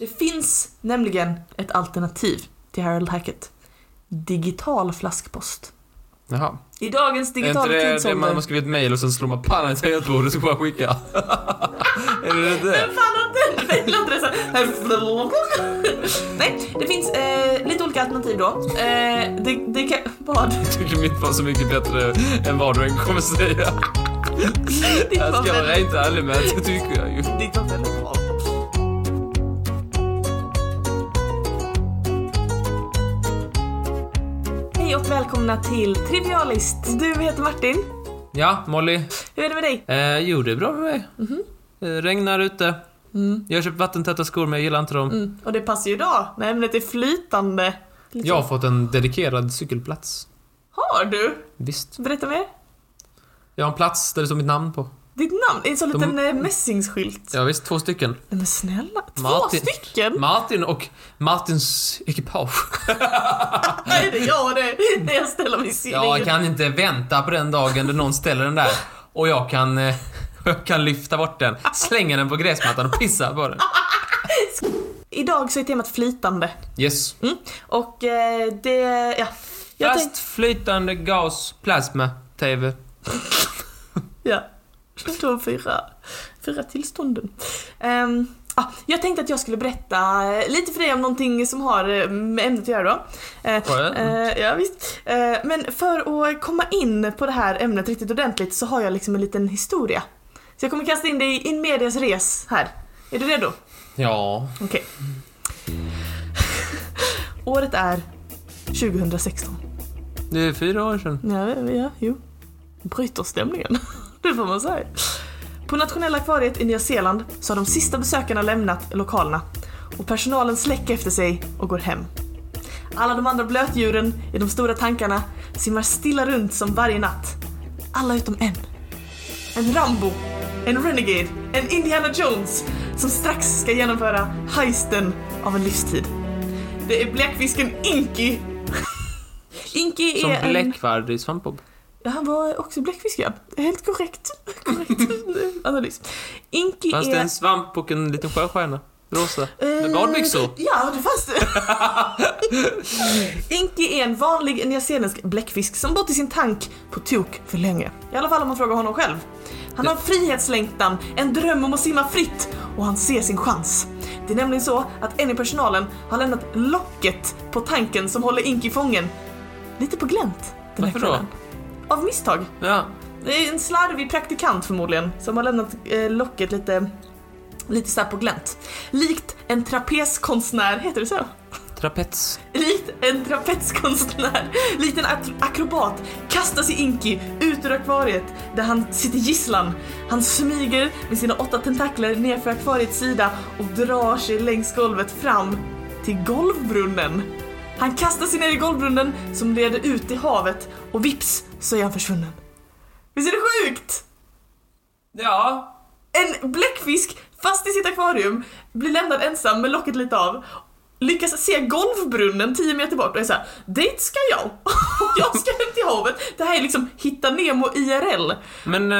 Det finns nämligen ett alternativ till Harold Hackett. Digital flaskpost. Jaha. I dagens digitala tidsålder. Man har skrivit ett mejl och sen slår man pannan i tangentbordet och så bara skicka. Är det det? Men fan har den mejladressen? Nej, det finns lite olika alternativ då. Det kan... Vad? Jag tycker mitt var så mycket bättre än vad du kommer säga. Jag ska vara rätt ärlig med det, tycker jag ju. Det var väldigt bra. Och välkomna till Trivialist. Du heter Martin. Ja, Molly. Hur är det med dig? Jo, det är bra med mig. Regnar ute. Jag har köpt vattentäta skor, men jag gillar inte dem. Och det passar ju idag när ämnet är flytande liksom. Jag har fått en dedikerad cykelplats. Har du? Visst. Berätta mer. Jag har en plats där det står mitt namn på. Ditt namn? En sån liten mässingsskylt. Ja visst, 2 stycken. Men snälla, 2 stycken? Martin och Martins ekipage. Nej, det gör det. När jag ställer mig sin. Jag kan inte vänta på den dagen då någon ställer den där. Och jag kan lyfta bort den, slänga den på gräsmattan och pissa på den. Idag så är temat flytande. Yes. Och det... Ja. Flytande gas, plasma, tv. Ja. De 4 tillstånden. Jag tänkte att jag skulle berätta lite för dig om någonting som har med ämnet att göra då. Ja visst. Men för att komma in på det här ämnet riktigt ordentligt så har jag liksom en liten historia. Så jag kommer kasta in dig i in medias res här. Är du redo? Ja. Okej. Året är 2016. Det är 4 år sedan. Ja, bryter stämningen. Det får man säga. På Nationella Aquariet i Nya Zeeland så har de sista besökarna lämnat lokalerna och personalen släcker efter sig och går hem. Alla de andra blötdjuren i de stora tankarna simmar stilla runt som varje natt. Alla utom en. En Rambo, en Renegade, en Indiana Jones som strax ska genomföra heisten av en livstid. Det är bläckfisken Inky. Inky är som en... bläckvärd i Svampbob. Han var också bläckfiskad. Helt korrekt analys. Inky fanns är... det en svamp och en liten sjöstjärna? Rosa. Med badbyxor? Ja, det fanns det. Inky är en vanlig nyzeeländsk bläckfisk som bott i sin tank på tok för länge. I alla fall om man frågar honom själv. Han har en frihetslängtan, en dröm om att simma fritt och han ser sin chans. Det är nämligen så att en i personalen har lämnat locket på tanken som håller Inky fången. Lite på glänt. Varför då? Av misstag. Ja. Det är en slarvig praktikant förmodligen som har lämnat locket lite så här på glänt. Likt en trapezkonstnär, heter det så? Trapets. Likt en trapetskonstnär, likt en akrobat kastar sig Inky ut ur akvariet där han sitter gisslan. Han smyger med sina 8 tentakler ner för akvariets sida och drar sig längs golvet fram till golvbrunnen. Han kastar sig ner i golvbrunnen som leder ut i havet och vips så är han försvunnen. Visst är det sjukt? Ja. En bläckfisk fast i sitt akvarium blir lämnad ensam med locket lite av. Lyckas se golvbrunnen 10 meter bort och är så här: dit ska jag. Jag ska hem till havet. Det här är liksom Hitta Nemo IRL. Men...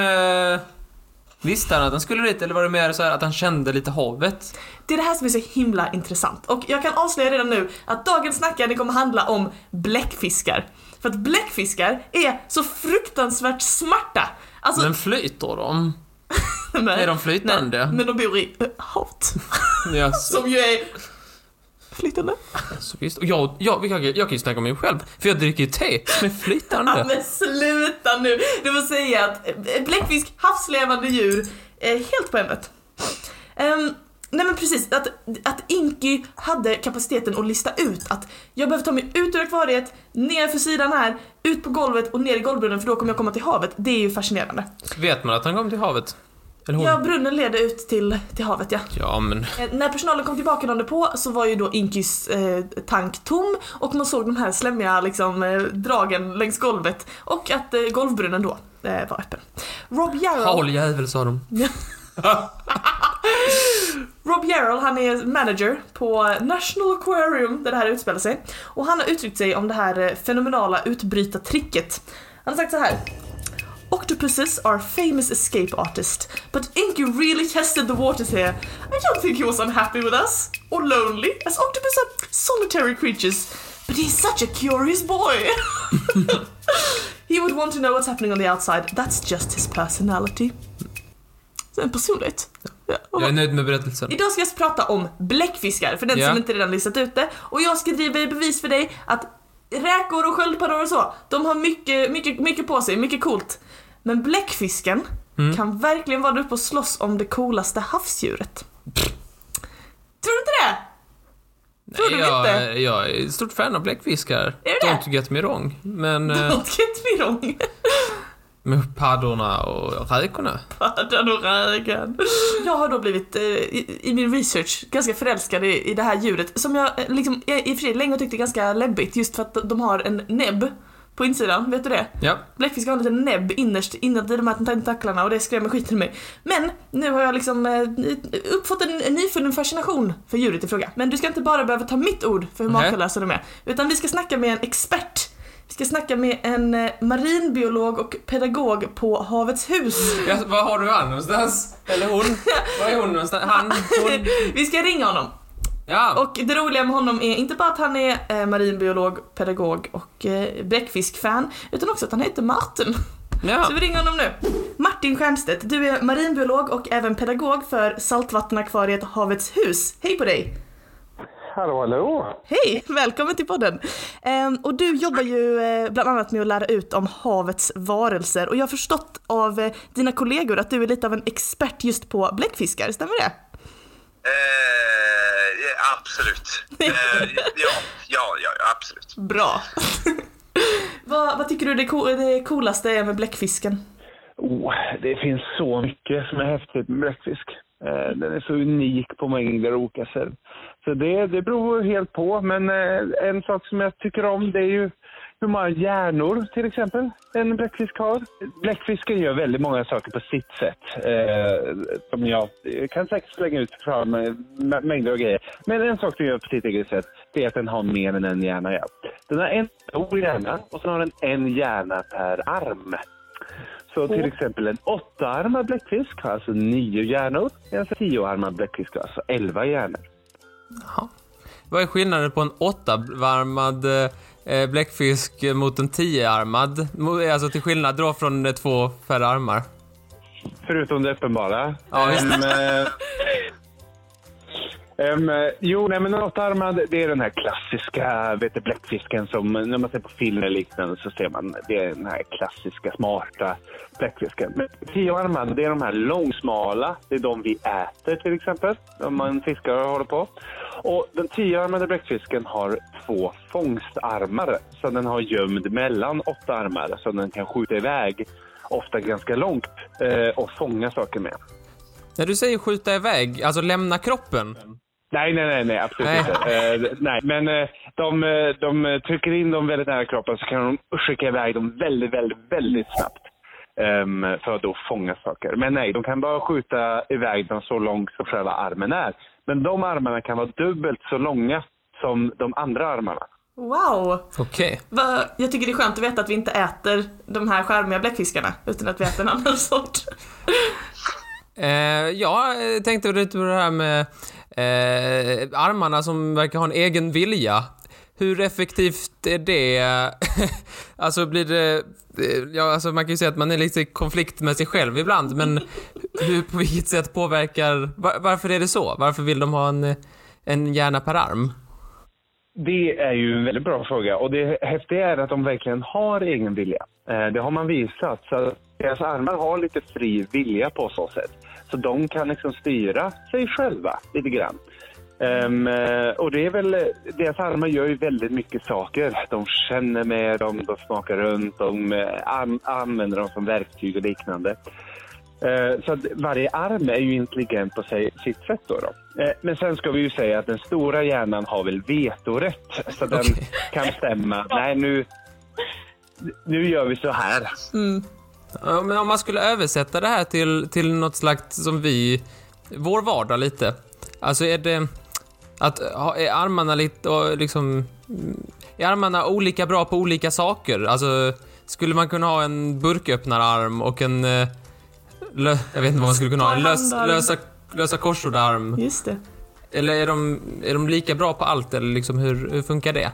visste han att han skulle dit eller var det mer så här att han kände lite havet? Det är det här som är så himla intressant. Och jag kan avslöja redan nu att dagens snackare kommer handla om bläckfiskar. För att bläckfiskar är så fruktansvärt smarta. Alltså... Men flyter de? Nej, är de flytande? Nej, men de bor i havet. Yes. Som ju är flytande. Alltså, visst. Och jag kan ju snacka om mig själv. För jag dricker ju te med flytande. Ja, men sluta nu. Du får säga att bläckfisk, havslevande djur, är helt på ämnet. Nej men precis, att Inky hade kapaciteten att lista ut att jag behöver ta mig ut ur akvariet, ner för sidan här, ut på golvet och ner i golvbrunnen för då kommer jag komma till havet. Det är ju fascinerande. Vet man att han kom till havet? Ja, brunnen ledde ut till havet, ja. Ja men... När personalen kom tillbaka dagen på så var ju då Inkys tank tom och man såg de här slämmiga liksom, dragen längs golvet och att golvbrunnen då var öppen. Rob Jarrell... Håll jävel, sa de. Rob Jarrell, han är manager på National Aquarium där det här utspelar sig. Och han har uttryckt sig om det här fenomenala utbrytartricket. Han har sagt så här: Octopuses are famous escape artists, but Inky really tested the waters here. I don't think he was unhappy with us, or lonely, as octopus are solitary creatures. But he's such a curious boy. He would want to know what's happening on the outside. That's just his personality. En personlighet. Ja, jag är nöjd med berättelsen. Idag ska jag prata om bläckfiskar, för den som inte redan listat ut det. Och jag ska driva i bevis för dig att räkor och sköldpaddor och så, de har mycket på sig, mycket coolt. Men bläckfisken kan verkligen vara uppe och slåss om det coolaste havsdjuret. Pff. Tror du inte det? Jag är stort fan av bläckfiskar. Don't get me wrong. Men, don't get me wrong. Med paddorna och räkorna. Paddan och räkan. Jag har då blivit i min research ganska förälskad i det här djuret, som jag liksom, i och för sig länge tyckte ganska läbbigt, just för att de har en näbb på insidan, vet du det? Ja. Bläckfiskar har en liten näbb innerst innan i de här tentaklarna, och det skrämmer skiten i mig. Men nu har jag liksom uppfått en nyfunnen fascination för djuret i fråga. Men du ska inte bara behöva ta mitt ord för hur makalösa de är, utan vi ska snacka med en expert. Vi ska snacka med en marinbiolog och pedagog på Havets hus. Ja, vad har du han någonstans? Eller hon? Vad är hon någonstans? Han, hon. Vi ska ringa honom. Ja. Och det roliga med honom är inte bara att han är marinbiolog, pedagog och bläckfiskfan, utan också att han heter Martin. Ja. Så vi ringer honom nu. Martin Stjernstedt, du är marinbiolog och även pedagog för saltvattenakvariet Havets hus. Hej på dig! Hallå. Hej, välkommen till podden. Och du jobbar ju bland annat med att lära ut om havets varelser. Och jag har förstått av dina kollegor att du är lite av en expert just på bläckfiskar, stämmer det? Absolut. Ja, absolut. Bra. Vad tycker du det coolaste är med bläckfisken? Det finns så mycket som är häftigt med bläckfisk. Den är så unik på mängder olika sätt. Så det beror helt på. Men en sak som jag tycker om, det är ju hur många hjärnor till exempel en bläckfisk har. Bläckfisken gör väldigt många saker på sitt sätt, som jag kan säkert slänga ut fram mängder av grejer. Men en sak som gör på sitt eget sätt, det är att den har mer än en hjärna. Ja. Den har en stor hjärna och sen har den en hjärna per arm. Så till exempel en 8-armad bläckfisk har alltså 9 hjärnor. En 10-armad bläckfisk har alltså 11 hjärnor. Jaha. Vad är skillnaden på en 8-armad bläckfisk mot en 10-armad? Alltså till skillnad då från 2 färre armar. Förutom det uppenbara. Ja, just det. Men en 8-armad, det är den här klassiska bläckfisken som när man ser på film eller liknande så ser man, det är den här klassiska smarta bläckfisken. Men 10-armad, det är de här långsmala, det är de vi äter till exempel, om man fiskar och håller på. Och den 10-armade bläckfisken har 2 fångstarmar, så den har gömd mellan 8 armar, så den kan skjuta iväg, ofta ganska långt, och fånga saker med. När du säger skjuta iväg, alltså lämna kroppen? Nej, absolut inte. Nej, men de trycker in dem väldigt nära kroppen, så kan de skicka iväg dem väldigt, väldigt, väldigt snabbt för att då fånga saker. Men nej, de kan bara skjuta iväg dem så långt som själva armen är. Men de armarna kan vara dubbelt så långa som de andra armarna. Wow! Okej. Okay. Jag tycker det är skönt att veta att vi inte äter de här skärmiga bläckfiskarna, utan att vi äter en annan sort. Jag tänkte lite på det här med armarna som verkar ha en egen vilja. Hur effektivt är det? Alltså blir det... alltså man kan ju säga att man är lite i konflikt med sig själv ibland. Men på vilket sätt påverkar... Varför är det så? Varför vill de ha en hjärna per arm? Det är ju en väldigt bra fråga. Och det häftiga är att de verkligen har egen vilja. Det har man visat. Så deras armar har lite fri vilja på så sätt. Så de kan liksom styra sig själva lite grann. Och det är väl, deras armar gör ju väldigt mycket saker. De känner med dem, de smakar runt, de använder dem som verktyg och liknande. Så att varje arm är ju intelligent på sitt sätt då. Men sen ska vi ju säga att den stora hjärnan har väl vetorätt. Så den kan stämma. Nej, nu gör vi så här. Mm. Men om man skulle översätta det här till något slags som vår vardag lite. Alltså är det att är armarna lite liksom, är armarna olika bra på olika saker? Alltså Skulle man kunna ha en burköppnararm och en jag vet inte vad man skulle kunna ha, en lösa korsordarm? Just det. Eller är de lika bra på allt, eller liksom hur funkar det?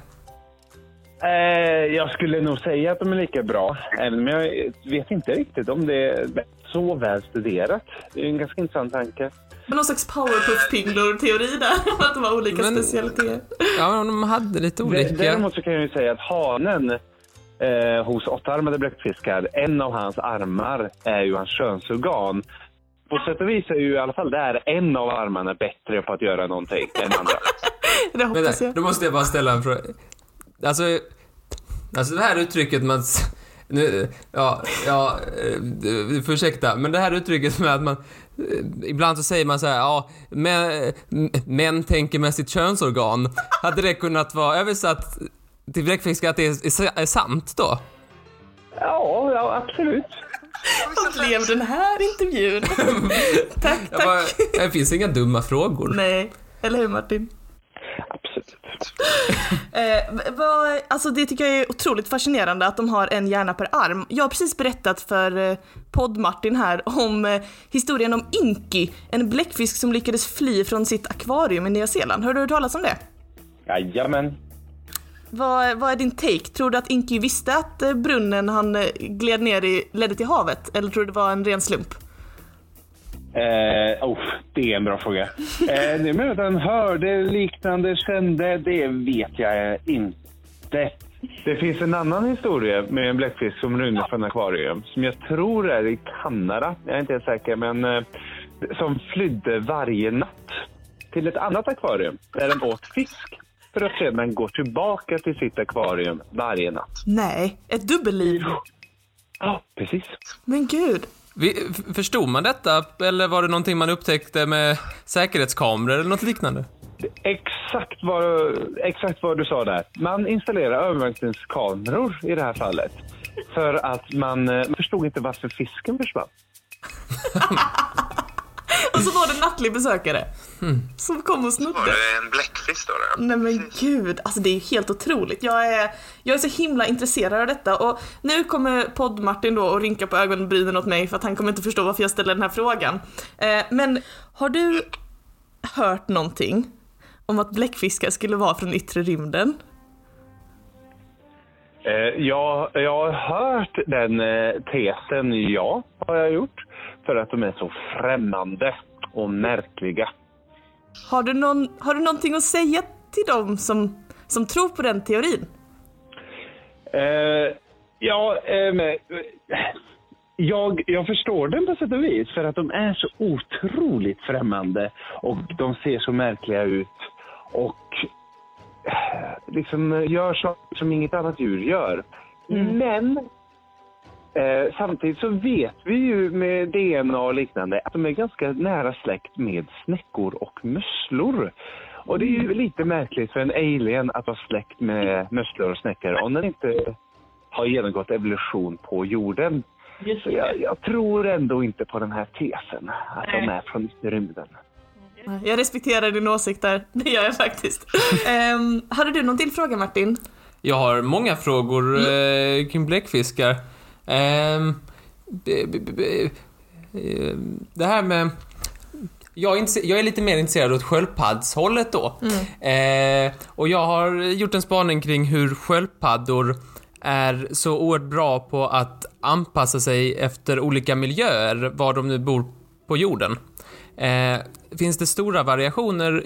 Jag skulle nog säga att de är lika bra, men jag vet inte riktigt om det är så väl studerat. Det är en ganska intressant tanke. Men någon slags Powerpuff-pinglor-teori där, att de var olika specialiteter. Ja, men de hade lite olika. Däremot så kan jag ju säga att hanen hos åttarmade bläckfiskar, en av hans armar är ju hans könsorgan. På sätt och vis är ju i alla fall där en av armarna bättre på att göra någonting än andra. Det hoppas jag. Då måste jag bara ställa en fråga. Alltså det här uttrycket man... Nu, ja, ursäkta, men det här uttrycket med att man... Ibland så säger man så här, ja, män tänker med sitt könsorgan. Hade det kunnat vara översatt till bläckfiskar att det är sant då? Ja, absolut. Och lev den här intervjun. Tack. Det finns inga dumma frågor. Nej, eller hur Martin? Absolut. Alltså det tycker jag är otroligt fascinerande att de har en hjärna per arm. Jag har precis berättat för podd-Martin här om historien om Inky, en bläckfisk som lyckades fly från sitt akvarium i Nya Zeeland. Har du hört talas om det? Jajamän. Vad är din take? Tror du att Inky visste att brunnen han gled ner i ledde till havet? Eller tror du det var en ren slump? Det är en bra fråga. Nu menar att han hörde liknande, kände, det vet jag inte. Det finns en annan historia med en bläckfisk som rymde från akvarium, som jag tror är i Kanada, jag är inte helt säker, men som flydde varje natt till ett annat akvarium där den åt fisk, för att sedan gå tillbaka till sitt akvarium varje natt. Nej, ett dubbelliv. Ja, precis. Men gud. Förstod man detta, eller var det någonting man upptäckte med säkerhetskameror eller något liknande? Exakt vad du sa där. Man installerar övervakningskameror i det här fallet för att man förstod inte varför fisken försvann. Och så var det en nattlig besökare som kom och snodde. Var det en bläckfisk då? Nej men gud, alltså det är helt otroligt. Jag är så himla intresserad av detta. Och nu kommer podd-Martin då och rynka på ögonbrynen åt mig, för att han kommer inte förstå varför jag ställer den här frågan. Men har du hört någonting om att bläckfiskar skulle vara från yttre rymden? Jag har hört den tesen, ja, har jag gjort. För att de är så främmande och märkliga. Har du någonting att säga till dem som tror på den teorin? Jag förstår den på sätt och vis. För att de är så otroligt främmande. Och de ser så märkliga ut. Och liksom gör saker som inget annat djur gör. Men... samtidigt så vet vi ju med DNA och liknande att de är ganska nära släkt med snäckor och musslor. Och det är ju lite märkligt för en alien att vara släkt med musslor och snäckor om den inte har genomgått evolution på jorden. Så jag tror ändå inte på den här tesen att de är från rymden. Jag respekterar din åsikt där, det gör jag faktiskt. Hade du någon till fråga Martin? Jag har många frågor kring bläckfiskar. Det här med jag är lite mer intresserad åt sköldpaddshållet då. Och jag har gjort en spaning kring hur sköldpaddor är så oerhört bra på att anpassa sig efter olika miljöer, var de nu bor på jorden. Finns det stora variationer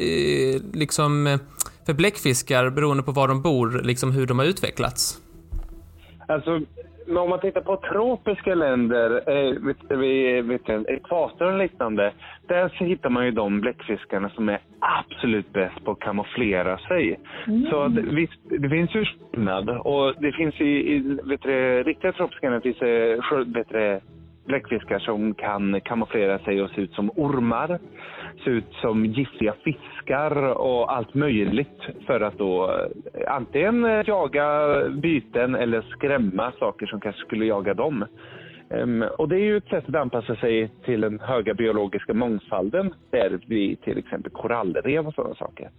liksom för bläckfiskar beroende på var de bor, liksom hur de har utvecklats? Alltså, men om man tittar på tropiska länder, ekvatorn och liknande, där så hittar man ju de bläckfiskarna som är absolut bäst på att kamouflera sig. Så det finns ju skillnad, och det finns i riktiga tropiska länder finns det bläckfiskar som kan kamouflera sig och se ut som ormar, se ut som giftiga fiskar och allt möjligt, för att då antingen jaga byten eller skrämma saker som kanske skulle jaga dem. Och det är ju ett sätt att anpassa sig till den höga biologiska mångfalden, där vi till exempel korallrev och sådana saker.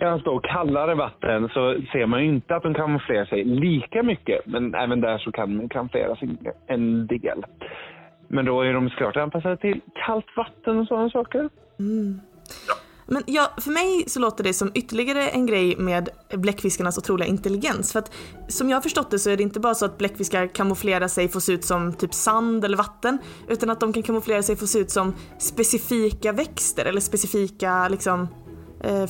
när man står kallare vatten så ser man ju inte att de kamouflerar sig lika mycket. Men även där så kan de kamouflera sig en del. Men då är de såklart anpassade till kallt vatten och sådana saker. Mm. Ja. Men ja, för mig så låter det som ytterligare en grej med bläckfiskarnas otroliga intelligens. För att som jag har förstått det så är det inte bara så att bläckfiskar kamouflerar sig får se ut som typ sand eller vatten, utan att de kan kamouflera sig får se ut som specifika växter eller specifika liksom,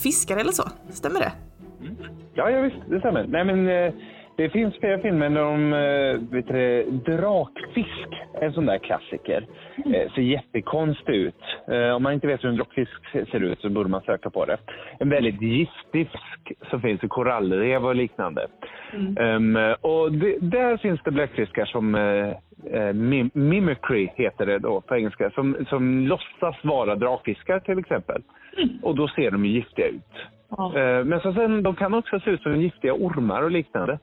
fiskar eller så. Stämmer det? Mm. Ja, visst, det stämmer. Nej, men det finns flera filmer om drakfisk, en sån där klassiker. Ser jättekonstig ut. Om man inte vet hur en drakfisk ser ut så borde man söka på det. En väldigt giftig fisk som finns i korallrev och liknande. Mm. Och där finns det bläckfiskar som mimicry heter det då på engelska. Som låtsas vara drakfiskar till exempel. Mm. Och då ser de giftiga ut. Mm. Men så sen, de kan också se ut som giftiga ormar och liknande.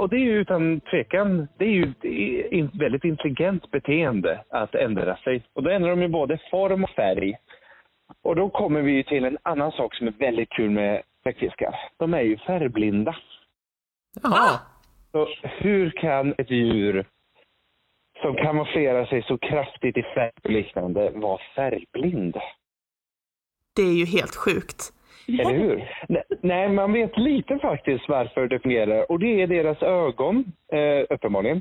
Och det är ju utan tvekan, det är ju ett väldigt intelligent beteende att ändra sig. Och då ändrar de ju både form och färg. Och då kommer vi ju till en annan sak som är väldigt kul med bläckfiskar. De är ju färgblinda. Jaha. Så hur kan ett djur som kamouflerar sig så kraftigt i färg och liknande vara färgblind? Det är ju helt sjukt. Eller hur? Nej, man vet lite faktiskt varför det fungerar. Och det är deras ögon, uppenbarligen.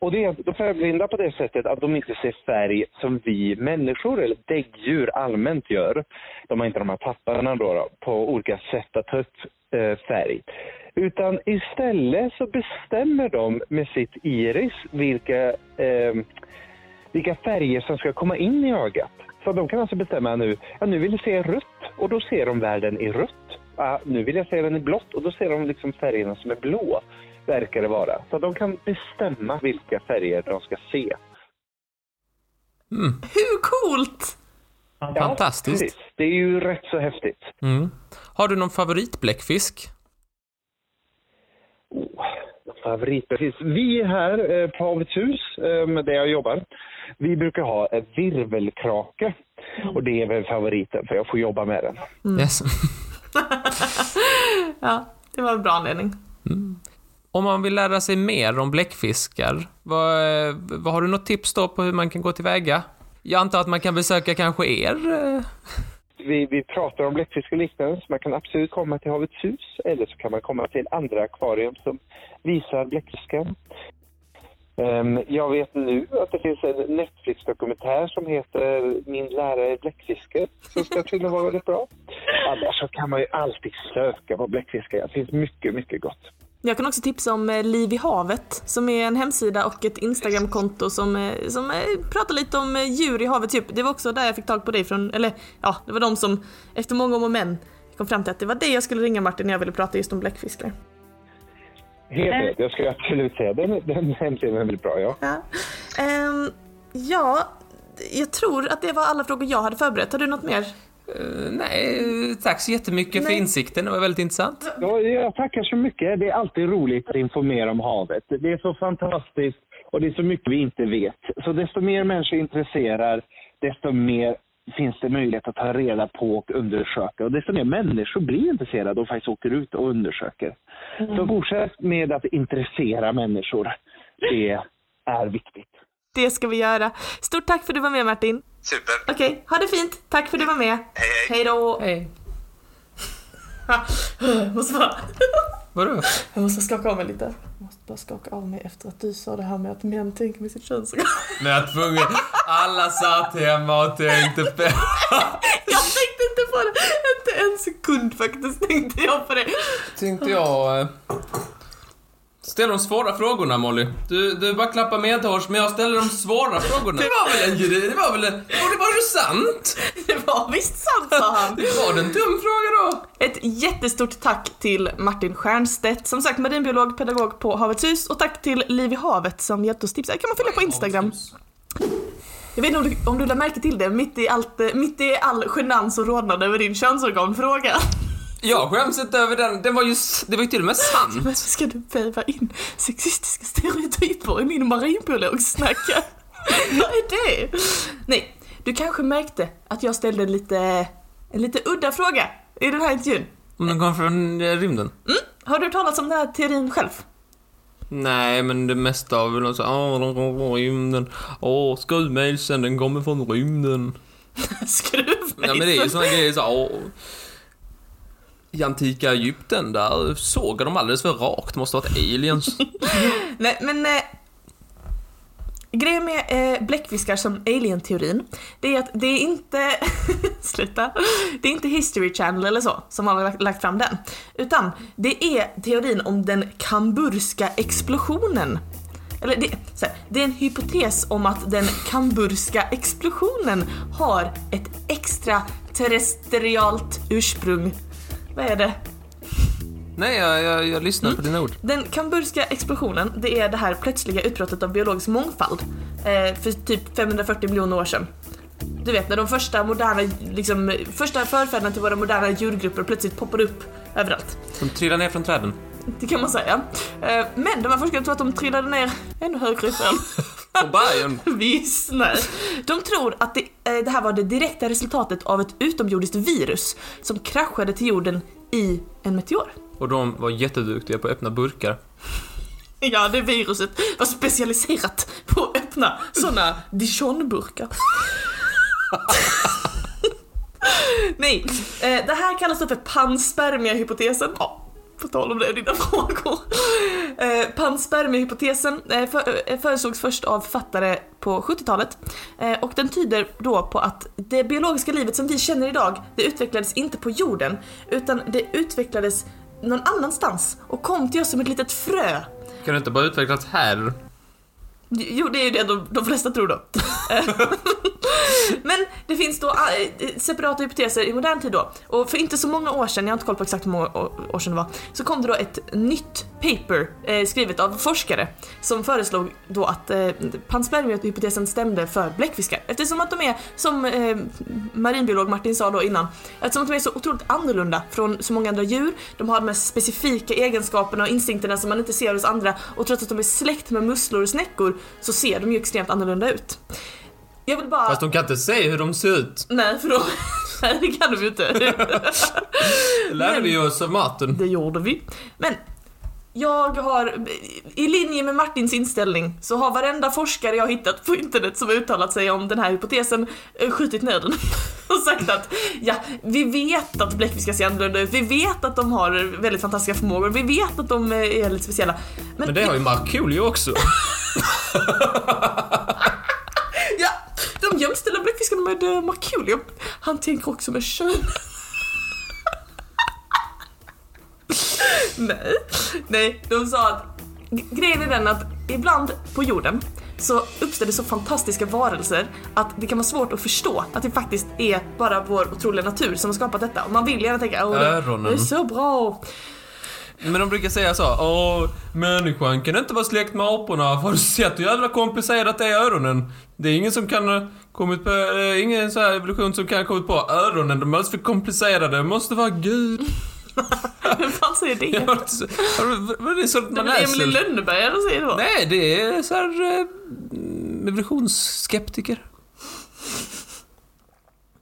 Och det är de färgblinda på det sättet att de inte ser färg som vi människor eller däggdjur allmänt gör. De har inte de här tapparna då på olika sätt att ta upp färg. Utan istället så bestämmer de med sitt iris vilka färger som ska komma in i ögat. Så de kan alltså bestämma nu vill jag se rött och då ser de världen i rött. Nu vill jag se den i blått och då ser de liksom färgerna som är blå, verkar det vara. Så de kan bestämma vilka färger de ska se. Mm. Hur coolt! Ja, fantastiskt. Precis. Det är ju rätt så häftigt. Mm. Har du någon favoritbläckfisk? Favoritbläckfisk. Vi här på Havets hus, med det jag jobbar, vi brukar ha en virvelkrake. Och det är väl favoriten, för jag får jobba med den. Mm. Yes. Ja, det var en bra anledning. Mm. Om man vill lära sig mer om bläckfiskar, vad har du något tips då på hur man kan gå tillväga? Jag antar att man kan besöka kanske er. Vi pratar om bläckfisk och liknande, så man kan absolut komma till Havets hus, eller så kan man komma till andra akvarium som visar bläckfisken. Jag vet nu att det finns en Netflix-dokumentär som heter Min lärare är bläckfiske, som ska till vara väldigt bra. Annars så kan man ju alltid söka på bläckfiskar. Det finns mycket, mycket gott. Jag kan också tipsa om Liv i havet, som är en hemsida och ett Instagramkonto som pratar lite om djur i havet typ. Det var också där jag fick tag på dig från, eller ja, det var de som efter många om och men kom fram till att det var det jag skulle ringa Martin när jag ville prata just om bläckfiskar. Helt rätt, jag ska absolut säga den hemsidan är väldigt bra, ja. Ja. Ja, jag tror att det var alla frågor jag hade förberett. Har du något mer? Nej, tack så jättemycket för insikten, det var väldigt intressant. Ja, jag tackar så mycket, det är alltid roligt att informera om havet. Det är så fantastiskt och det är så mycket vi inte vet. Så desto mer människor intresserar, desto mer finns det möjlighet att ta reda på och undersöka. Och desto mer människor blir intresserade och faktiskt åker ut och undersöker. Mm. Så fortsätt med att intressera människor, det är viktigt. Det ska vi göra. Stort tack för att du var med, Martin. Super. Okej, ha det fint. Tack för att du var med. Hej. Hej då. Hej. Måste bara... Vadå? Jag måste skaka av mig lite. Jag måste bara skaka av mig efter att du sa det här med att män tänker med sitt könsorgan. Men jag tvungen. Alla satt hemma och tänkte på... Jag tänkte inte på det. Inte en sekund faktiskt tänkte jag på det. Tänkte jag... Ställ de svåra frågorna, Molly. Du bara klappar med hårs, men jag ställer de svåra frågorna. Det var väl en grej, det var ju sant. Det var visst sant, sa han. Det var en dum fråga då. Ett jättestort tack till Martin Stjernstedt, som sagt marinbiolog, pedagog på Havets hus. Och tack till Liv i havet som hjälpt oss tips. Det kan man fylla på Instagram. Jag vet inte om du lade märke till det, mitt i all genans och rådnad över din könsorganfråga. Jag skäms inte över den. Det var ju till och med sant. Men ska du väva in sexistiska stereotyper i min marinbiologsnacka? Vad är det? Nej, du kanske märkte att jag ställde en lite udda fråga. i den här intervjun. Om den kommer från rymden. Mm. Har du talat om den här teorin själv? Nej, men det mesta av väl så de kommer från rymden. Skruvmejsen, den kommer från rymden. Skruvmejsen? Ja, men det är ju sådana grejer I antika Egypten där sågar de alldeles för rakt. Måste ha varit aliens. Nej, men... Grejen med bläckfiskar som alien-teorin, det är att det är inte sluta. Det är inte History Channel eller så som har lagt fram den, utan det är teorin om den Kamburska explosionen. Eller det är en hypotes om att den Kamburska explosionen har ett extraterrestrialt ursprung. Vad är det? Nej, jag lyssnar på dina ord. Den Kamburska explosionen, det är det här plötsliga utbrottet av biologisk mångfald för typ 540 miljoner år sedan. Du vet, när de första förfäderna till våra moderna djurgrupper plötsligt poppar upp överallt. De trillar ner från träden. Det kan man säga. Men de här forskarna tror att de trillade ner ännu högre ifrån. På bergen? Visst, nej. De tror att det här var det direkta resultatet av ett utomjordiskt virus som kraschade till jorden i en meteor. Och de var jätteduktiga på att öppna burkar. Ja, det viruset var specialiserat på att öppna sådana Dijon-burkar. Nej, det här kallas för panspermia-hypotesen. Ja. På tal om det är dina frågor. Panspermia-hypotesen föreslogs först av författare på 70-talet. Och den tyder då på att det biologiska livet som vi känner idag, det utvecklades inte på jorden, utan det utvecklades någon annanstans och kom till oss som ett litet frö. Kan det inte bara utvecklas här? Jo, det är ju det de flesta tror då. Men det finns då separata hypoteser i modern tid då. Och för inte så många år sedan, jag har inte koll på exakt hur många år sedan det var, så kom det då ett nytt paper skrivet av forskare som föreslog då att panspermia-hypotesen stämde för bläckfiskar. Eftersom att de är, som marinbiolog Martin sa då innan, eftersom att de är så otroligt annorlunda från så många andra djur. De har de här specifika egenskaperna och instinkterna som man inte ser hos andra, och trots att de är släkt med musslor och snäckor så ser de ju extremt annorlunda ut. Jag vill bara... Fast de kan inte se hur de ser ut. Nej, för då... Nej, det kan de inte. Det lärde vi oss av maten. Det gjorde vi. Men jag har, i linje med Martins inställning, så har varenda forskare jag hittat på internet som har uttalat sig om den här hypotesen skjutit ner den och sagt att vi vet att bläckfiskar ser annorlunda ut, vi vet att de har väldigt fantastiska förmågor, vi vet att de är lite speciella. Men det har ju Markoolio också. De jämställer bläckfiskarna med Markoolio. Han tänker också med kön. Nej, de sa att grejen är den att ibland på jorden så uppstår det så fantastiska varelser att det kan vara svårt att förstå att det faktiskt är bara vår otroliga natur som har skapat detta. Och man vill gärna tänka, det är så bra. Men de brukar säga så, människan kan inte vara släkt med aporna. Har du sett hur jävla komplicerat det är öronen? Det är ingen som kan kommit på, ingen så här evolution som kan kommit på öronen. De måste vara komplicerade, det måste vara gud. Hur fan säger det? Det är sånt man läser. Det är Emil Lönneberg, eller säger det? Nej, det är så här evolutionsskeptiker.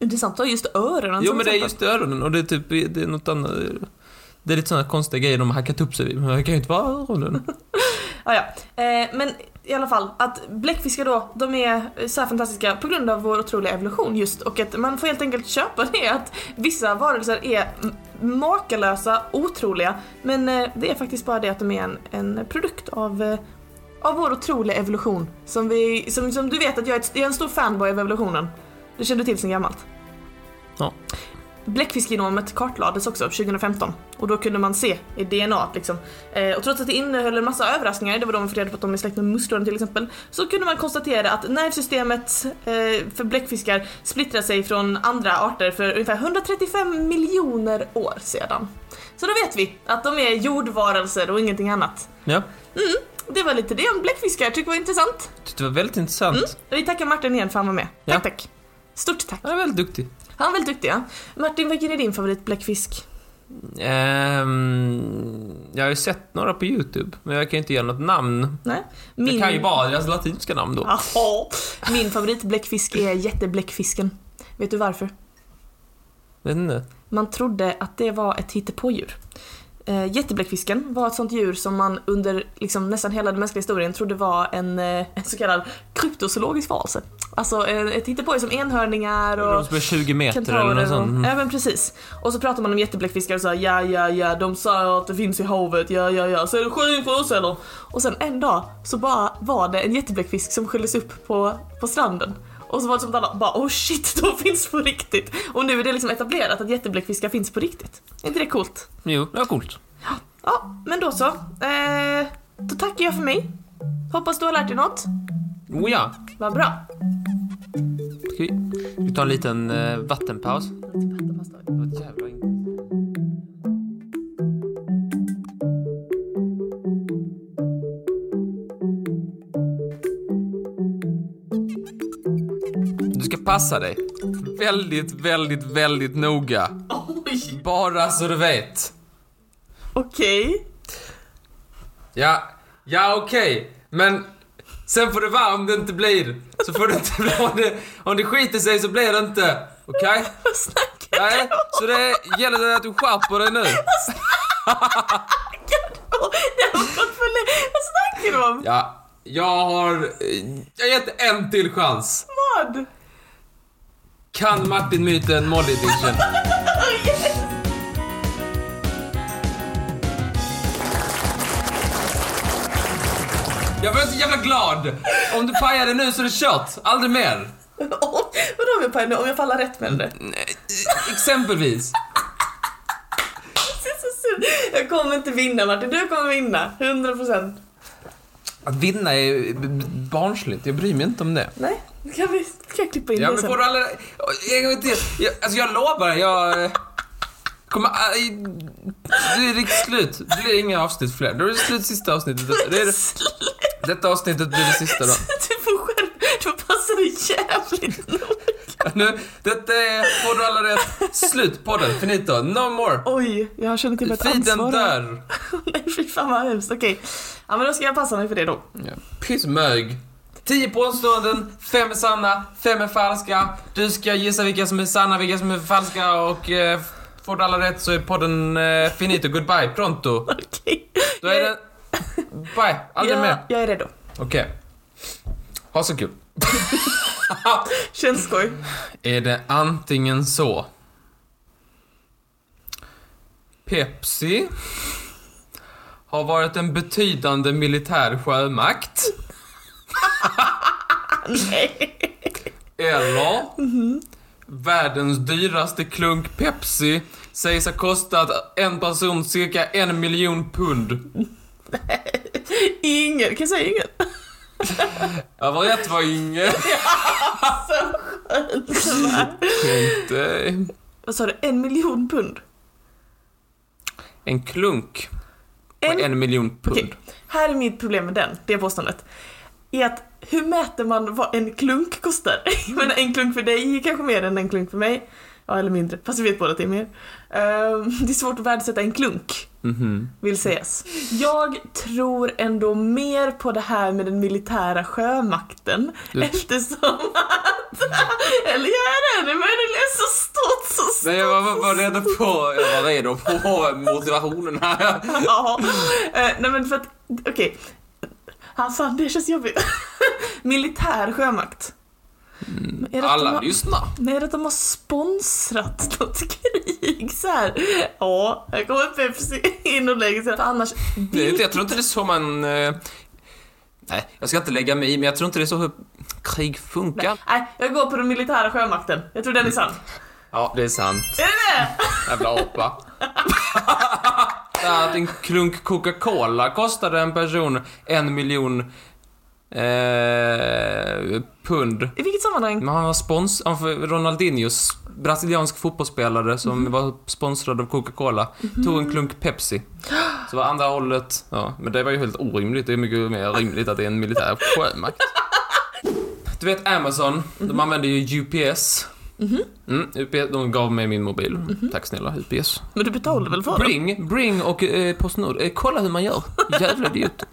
Intressant, då just öronen. Jo, men det är just öronen, och det är typ det är något annat. Det är lite sådana konstiga grejer de har hackat upp sig vid. Men det kan ju inte vara runden. Men i alla fall, att bläckfiskar då, de är så här fantastiska på grund av vår otroliga evolution just. Och att man får helt enkelt köpa det, att vissa varelser är makalösa, otroliga. Men det är faktiskt bara det att de är en produkt av vår otroliga evolution. Som du vet att jag är en stor fanboy av evolutionen. Det känner du till sen gammalt. Ja. Bläckfiskgenomet kartlades också 2015, och då kunde man se i DNA liksom. Och trots att det innehöll en massa överraskningar, det var de fördelade på att de är släkt med musslorna till exempel, så kunde man konstatera att nervsystemet för bläckfiskar splittrar sig från andra arter för ungefär 135 miljoner år sedan. Så då vet vi att de är jordvarelser och ingenting annat. Ja. Det var lite det om bläckfiskar, jag tyckte det var intressant. Det var väldigt intressant. Vi tackar Martin igen för han var med. Ja. Tack. Stort tack. Han är väldigt duktig. Han är väldigt duktig, ja. Martin, vilken är din favoritbläckfisk? Jag har ju sett några på YouTube, men jag kan inte ge något namn. Nej. Jag kan ju bara deras latinska namn då. Aha. Min favoritbläckfisk är jättebläckfisken. Vet du varför? Vet inte. Man trodde att det var ett hittepådjur. Jättebläckfisken var ett sånt djur som man under liksom, nästan hela den mänskliga historien trodde var en så kallad kryptozoologisk varelse. Alltså ett hittepådjur som enhörningar och som är 20 meter eller något sånt. Ja, men precis. Och så pratar man om jättebläckfiskar och så här, ja, de sa att det finns i havet, ja, så är det sjöjung för oss eller? Och sen en dag så bara var det en jättebläckfisk som skylldes upp på stranden. Och så var det som alla bara, oh shit, de finns på riktigt. Och nu är det liksom etablerat att jättebläckfiskar finns på riktigt. Är inte det coolt? Jo, det är coolt. Ja, men då så. Då tackar jag för mig. Hoppas du har lärt dig något. Oh ja. Vad bra. Ska vi ta en liten vattenpaus? Passa dig väldigt noga. Oj. Bara så du vet. Okej. Ja, okej. Men sen får det vara, om det inte blir. Så får det inte bli, om det skiter sig så blir det inte. Okej? Vad snackar du om? Så det gäller det att du skärper dig nu. Vad snackar du om? Ja, jag har gett en till chans. Vad? Kan Martin myten Molly Edition? Yes. Jag var så jävla glad. Om du pajar det nu så är det kört. Aldrig mer. Vadå om jag pajar nu? Om jag faller rätt med det? Exempelvis. Jag kommer inte vinna, Martin. Du kommer vinna. 100%. Att vinna är barnsligt. Jag bryr mig inte om det. Nej. Kan jag klippa in det sen? Jag lovar, jag kommer... Det är riktigt slut. Det blir inga avsnitt fler. Då är det slut sista avsnittet. Detta avsnittet blir det sista då. Du får själv... Du passar dig jävligt noga. Nu, detta är... Får du alla rätt? Slut på den. Finito. No more. Oj, jag känner till ett ansvar. Fiden dör. Nej, fy fan vad hemskt. Okej. Ja, men då ska jag passa mig för det då. Ja. Pissmög. 10 påståenden, 5 är sanna, 5 är falska. Du ska gissa vilka som är sanna, vilka som är falska. Och får du alla rätt så är podden finito. Goodbye, pronto. Okej. Då är det... Bye, aldrig mer. Jag är redo. Okej. Ha så kul. Känns skoj. Är det antingen så? Pepsi har varit en betydande militär sjömakt. Nej. Eller världens dyraste klunk Pepsi sägs ha kostat en person cirka 1 miljon pund. Nej. Ingen, kan jag säga ingen? Jag var rätt, var ingen. Ja, så skönt. Vad sa du, 1 miljon pund? En klunk på 1 miljon pund. Okay. Här är mitt problem med det påståendet. Är att hur mäter man vad en klunk kostar? Jag menar, en klunk för dig är kanske mer än en klunk för mig. Ja, eller mindre. Fast vi vet båda att det är mer. Det är svårt att värdesätta en klunk. Vill sägas. Jag tror ändå mer på det här med den militära sjömakten. Eftersom att... Eller jag är det, men det är så stort, så stort. Men jag var redo på motivationen här. Ja. Nej, men för att... Okej. Alltså, det känns jobbigt. Militär sjömakt. Är det alla lyssna. Nej, är det att de har sponsrat något krig så här? Ja, jag kommer Pepsi in och lägger sig. Annars... Jag tror inte det är så man... Nej, jag ska inte lägga mig i, men jag tror inte det är så hur krig funkar. Nej, jag går på den militära sjömakten. Jag tror den är sann. Ja, det är sant. Är det det? Jävla hoppa. Att en klunk Coca-Cola kostade en person 1 miljon pund. I vilket sammanhang? Han var Ronaldinhos, brasiliansk fotbollsspelare som var sponsrad av Coca-Cola, tog en klunk Pepsi. Så var andra hållet, ja, men det var ju helt orimligt. Det är mycket mer rimligt att det är en militär sjömakt. Du vet Amazon, de använder ju UPS. UPS, de gav mig min mobil. Tack snälla UPS. Men du betalade väl för det? Bring och Postnord. Kolla hur man gör. Jävla idiot.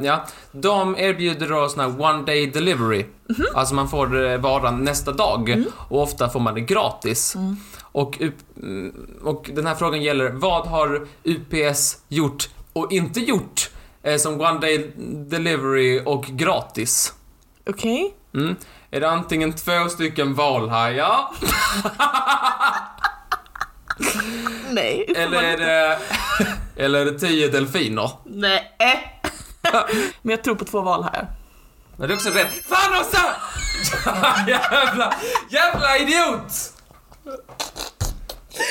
Ja, de erbjuder då sån här one day delivery. Alltså man får varan nästa dag. Och ofta får man det gratis. Och den här frågan gäller: vad har UPS gjort och inte gjort som one day delivery och gratis? Okej. Okay. Mm. Är det antingen 2 stycken valhajar? Nej. Eller är det 10 delfiner? Nej. Men jag tror på 2 valhajar. Men det är också rätt. Fan också! Jävla idiot!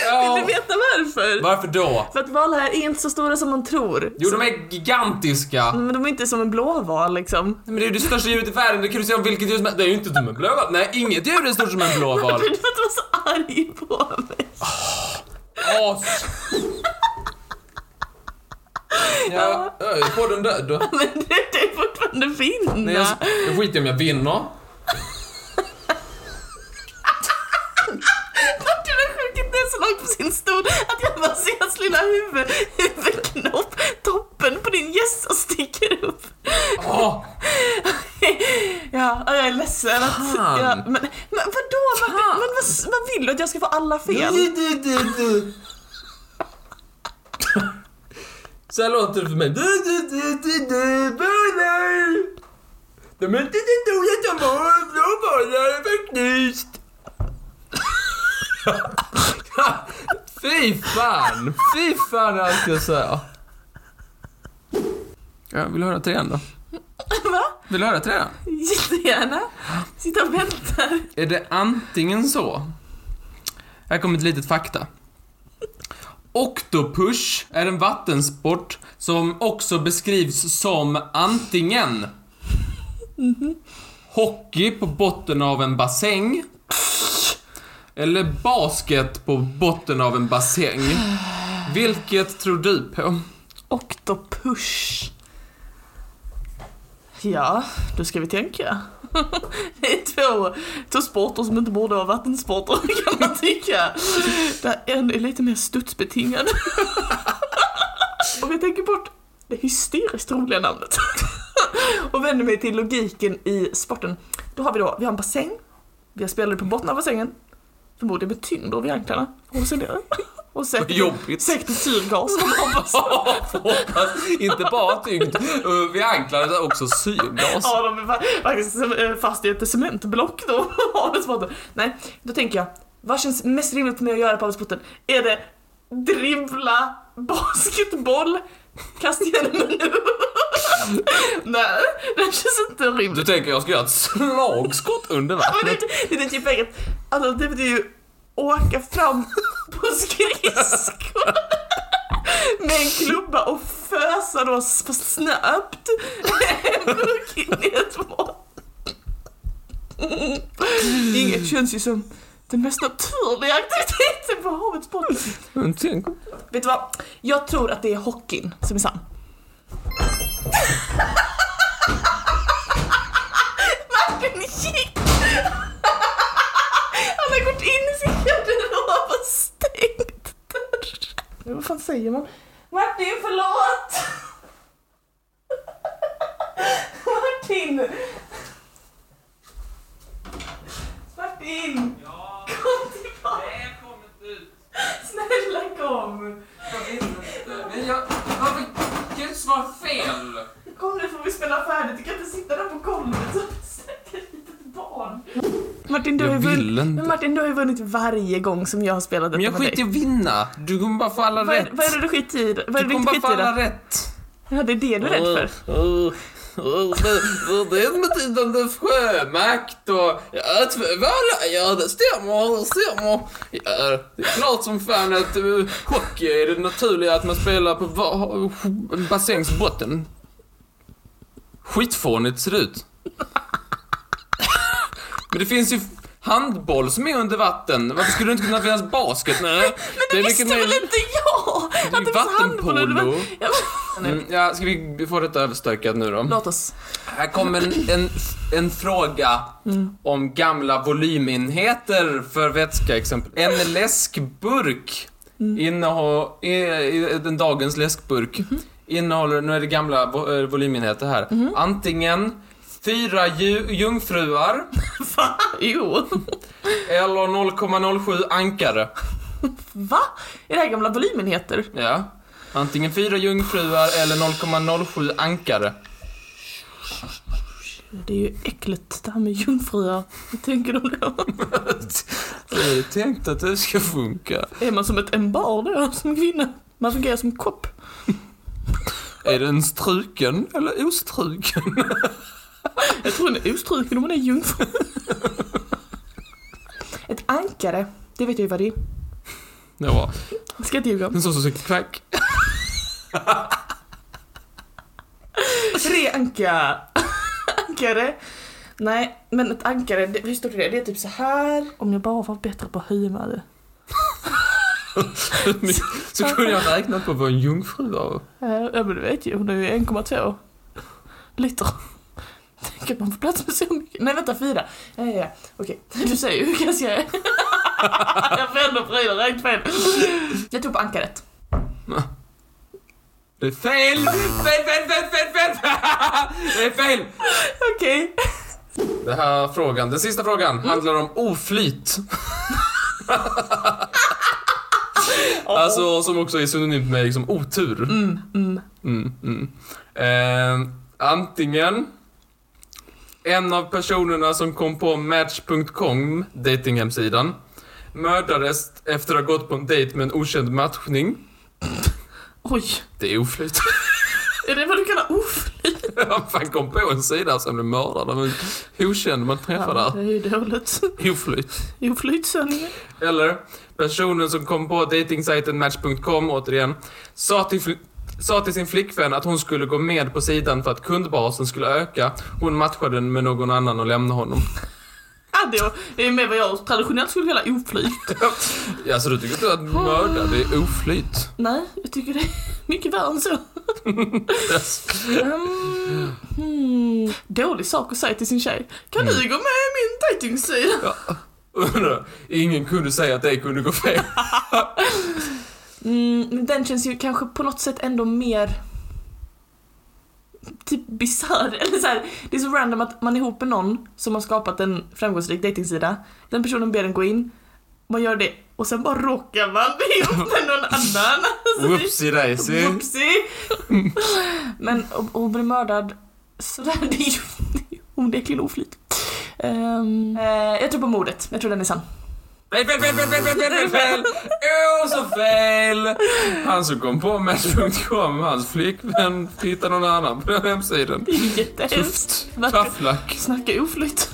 Ja. Vill du veta varför? Varför då? För att valhajar är inte så stora som man tror. Jo, de är gigantiska. Men de är inte som en blå val liksom. Nej, men det är ju det största djuret i världen. Det kan du säga om vilket djur som helst. Det är ju inte som en blå val. Nej, inget djur är stort som en blå val. Jag trodde att du var så arg på mig. Ja, jag är på den där då. Men det är fortfarande vinna. Nej, jag skiter om jag vinner. På sin stol att jag bara ser hans lilla huvudknopp, toppen på din gässa sticker upp. Oh. Ja, jag är ledsen att, ja, men vadå? Vad vill du att jag ska få alla fel? Du. Så här låter det för mig. De är inte den dåliga som har en blåballare faktiskt. Fy fan allt jag säger. Ja, vill du höra till igen då? Va? Vill du höra till igen? Jättegärna. Sitta och väntar. Är det antingen så? Här kommer ett litet fakta. Octopush är en vattensport som också beskrivs som antingen hockey på botten av en bassäng eller basket på botten av en bassäng. Vilket tror du på? Octopush. Ja, då ska vi tänka. Det är två sporter som inte borde vara vattensporter, kan man tycka. Där en är lite mer studsbetingad. Och jag tänker bort det hysteriskt roliga namnet och vänder mig till logiken i sporten. Då har vi en bassäng. Vi spelar på botten av bassängen. Förmodligen med tyngd över anklarna. Och säkert syrgas. Hoppas. Inte bara tyngd vid anklarna utan också syrgas. Ja, de är faktiskt fast i ett cementblock då. Nej, då tänker jag, vad känns mest rimligt med att göra på avsporten? Är det dribbla basketboll? Kasta igenom den nu. Nej, det känns inte rimligt. Du tänker jag ska göra ett slagskott under vattnet. Det är typ eget. Alltså det betyder ju åka fram på skridskor med en klubba och fösa då fast snabbt in i ett mål. Inget känns ju som den mest naturliga aktiviteten på havets botten. Vet du vad? Jag tror att det är hockeyn som är sann. Martin gick. Han har gått in i sin garderob och stängt dörren. Vad fan säger man? Martin, förlåt. Martin. Ja. Kom tillbaka. Nej, jag kom inte ut. Snälla kom. Men jag kan inte svara fel. Kom nu får vi spela färdigt. Du kan inte sitta där på golvet och snacka litet barn. Martin, du har ju vunnit varje gång som jag har spelat detta. Men jag skiter i att vinna. Du kommer bara få alla rätt. Vad är det du skiter i? Du kommer bara få alla rätt. Ja, det är det du är rädd för. Det är som ett tidande sjömakt och ja, det stämmer. Ja, det är klart som fan att hockey är det naturliga att man spelar på bassängsbotten. Skitfånigt ser det ut. Men det finns ju handboll som är under vatten. Varför skulle det inte kunna finnas basket? Nej. Men det visste väl inte jag att det var handboll. Ja, ska vi få detta överstökat nu då? Låt oss. Här kommer en fråga om gamla volymenheter för vätska exempel. En läskburk i den dagens läskburk innehåller, nu är det gamla volymenheter här, antingen 4 jungfruar. Fan, jo. Eller 0,07 ankare. Va? Är det här gamla volymen heter? Ja. Antingen 4 jungfruar eller 0,07 ankare. Det är ju äckligt det här med jungfruar. Vad tänker du då? Jag tänkte att det ska funka. Är man som ett embar då, som kvinna? Man fungerar som kopp. Är den struken eller ostruken? Jag tror den är ostruken om man är jungfru. Ett ankare, det vet jag ju vad det är. Det var. Ska jag inte ljuga? En sån som så kvack. Reanka. Ankare. Nej, men ett ankare, det, hur står det? Det är typ så här. Om jag bara var bättre på hymade. Så kunde jag räkna på vad en jungfru var. Ja, men du vet ju, hon är ju 1,2 liter. Tänk att man får plats med så mycket. Nej, vänta, 4. Ja. Okej, okay. Du säger ju hur ganska jag är. Jag vänder på det, räkna fel. Jag tog på ankaret. Det är fel! Fel! Det är fel! Okej. Okay. Det här frågan, den sista frågan, handlar om oflyt. Alltså som också är synonymt med liksom otur. Antingen en av personerna som kom på match.com, datinghemsidan, mördades efter att ha gått på en dejt med en okänd matchning. Oj. Det är oflyt. Är det vad du kallar oflyt? Ja, fan, kom på en sida som blev mördad av en okänd man träffade. Ja, det är ju dåligt. Oflyt. Eller personen som kom på datingsajten match.com återigen sa till sin flickvän att hon skulle gå med på sidan för att kundbasen skulle öka. Hon matchade den med någon annan och lämnade honom. Ja, det är med vad jag traditionellt skulle kalla oflyt. Ja, så du tycker inte att mörda, det är oflyt? Nej, jag tycker det är mycket värre än så. Yes. Dålig sak att säga till sin tjej. Kan du gå med i min dejtingsida? Ja. Ingen kunde säga att det kunde gå fel. Den känns ju kanske på något sätt ändå mer typ bizarr. Eller så här, det är så random att man är ihop med någon som har skapat en framgångsrik dejtingsida. Den personen ber den gå in. Man gör det och sen bara råkar man bli ihop med någon annan. Whoopsie daisy. Men hon blir mördad. Så där, det är ju onekligen oflyt. Jag tror på mordet. Jag tror den är sann. Fel. Så fel. Han som kom på match.com, hans flickvän hittade någon annan på den hemsidan. Det är jättehemskt. Snacka oflytt.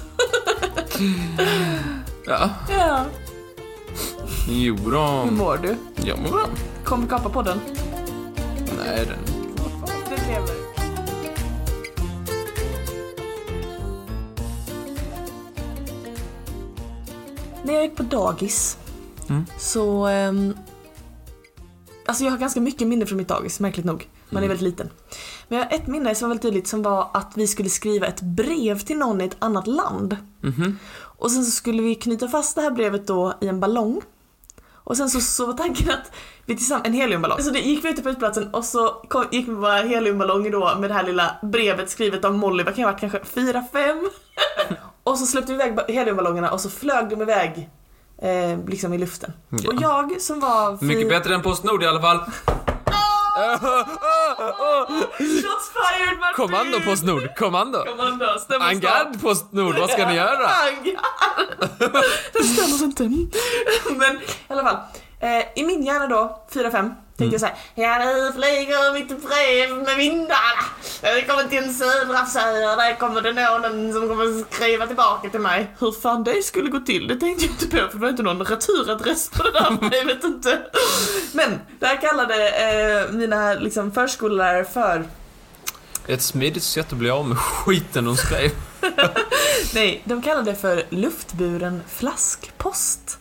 Ja. Jo då. Hur mår du? Jag mår bra. Kommer kapa på den? Nej, den lever. När jag gick på dagis så... alltså jag har ganska mycket minne från mitt dagis, märkligt nog. Man är väldigt liten. Men jag har ett minne som var väldigt tydligt, som var att vi skulle skriva ett brev till någon i ett annat land. Och sen så skulle vi knyta fast det här brevet då i en ballong. Och sen så var tanken att vi tillsammans... En heliumballong. Så det gick vi ut på utplatsen och så gick vi bara heliumballonger då med det här lilla brevet skrivet av Molly. Vad kan jag ha varit? Kanske 4-5... Och så släppte vi iväg heliumballongerna och så flög de iväg liksom i luften. Ja. Och jag som var... Mycket bättre än Postnord i alla fall. Shots fired, Martin. Kommando Postnord, kommando. Angard Postnord, vad ska ni göra? Angard. Det stämmer sig inte. Men i alla fall, i min hjärna då, 4-5, tänkte jag så här. Ja, nu flyger mitt brev med vindarna. Det kommer till en södra tjej. Där kommer det någon som kommer skriva tillbaka till mig. Hur fan det skulle gå till, det tänkte jag inte på. För det var inte någon returadress på det där. Jag vet inte. Men det här kallade mina liksom, förskollärare för... Ett smidigt sätt att bli av med skiten de skrev. Nej, de kallade det för luftburen flaskpost.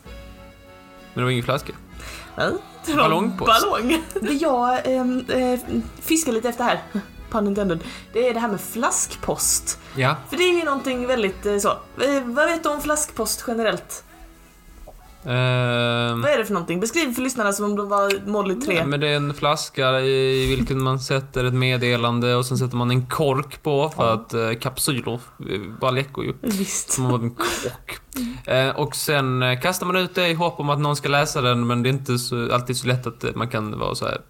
Men det var ingen flaska. Nej, det var ballong. Jag fiskar lite efter här. Pun intended. Det är det här med flaskpost. Ja. För det är ju någonting väldigt så. Vad vet du om flaskpost generellt? Vad är det för någonting? Beskriv för lyssnarna som om de var Molly 3. Ja, men det är en flaska i vilken man sätter ett meddelande och sen sätter man en kork på för att kapsyler bara läcker ju. Visst. Som en kork. Och sen kastar man ut det i hopp om att någon ska läsa den, men det är inte så, alltid så lätt att man kan vara så här.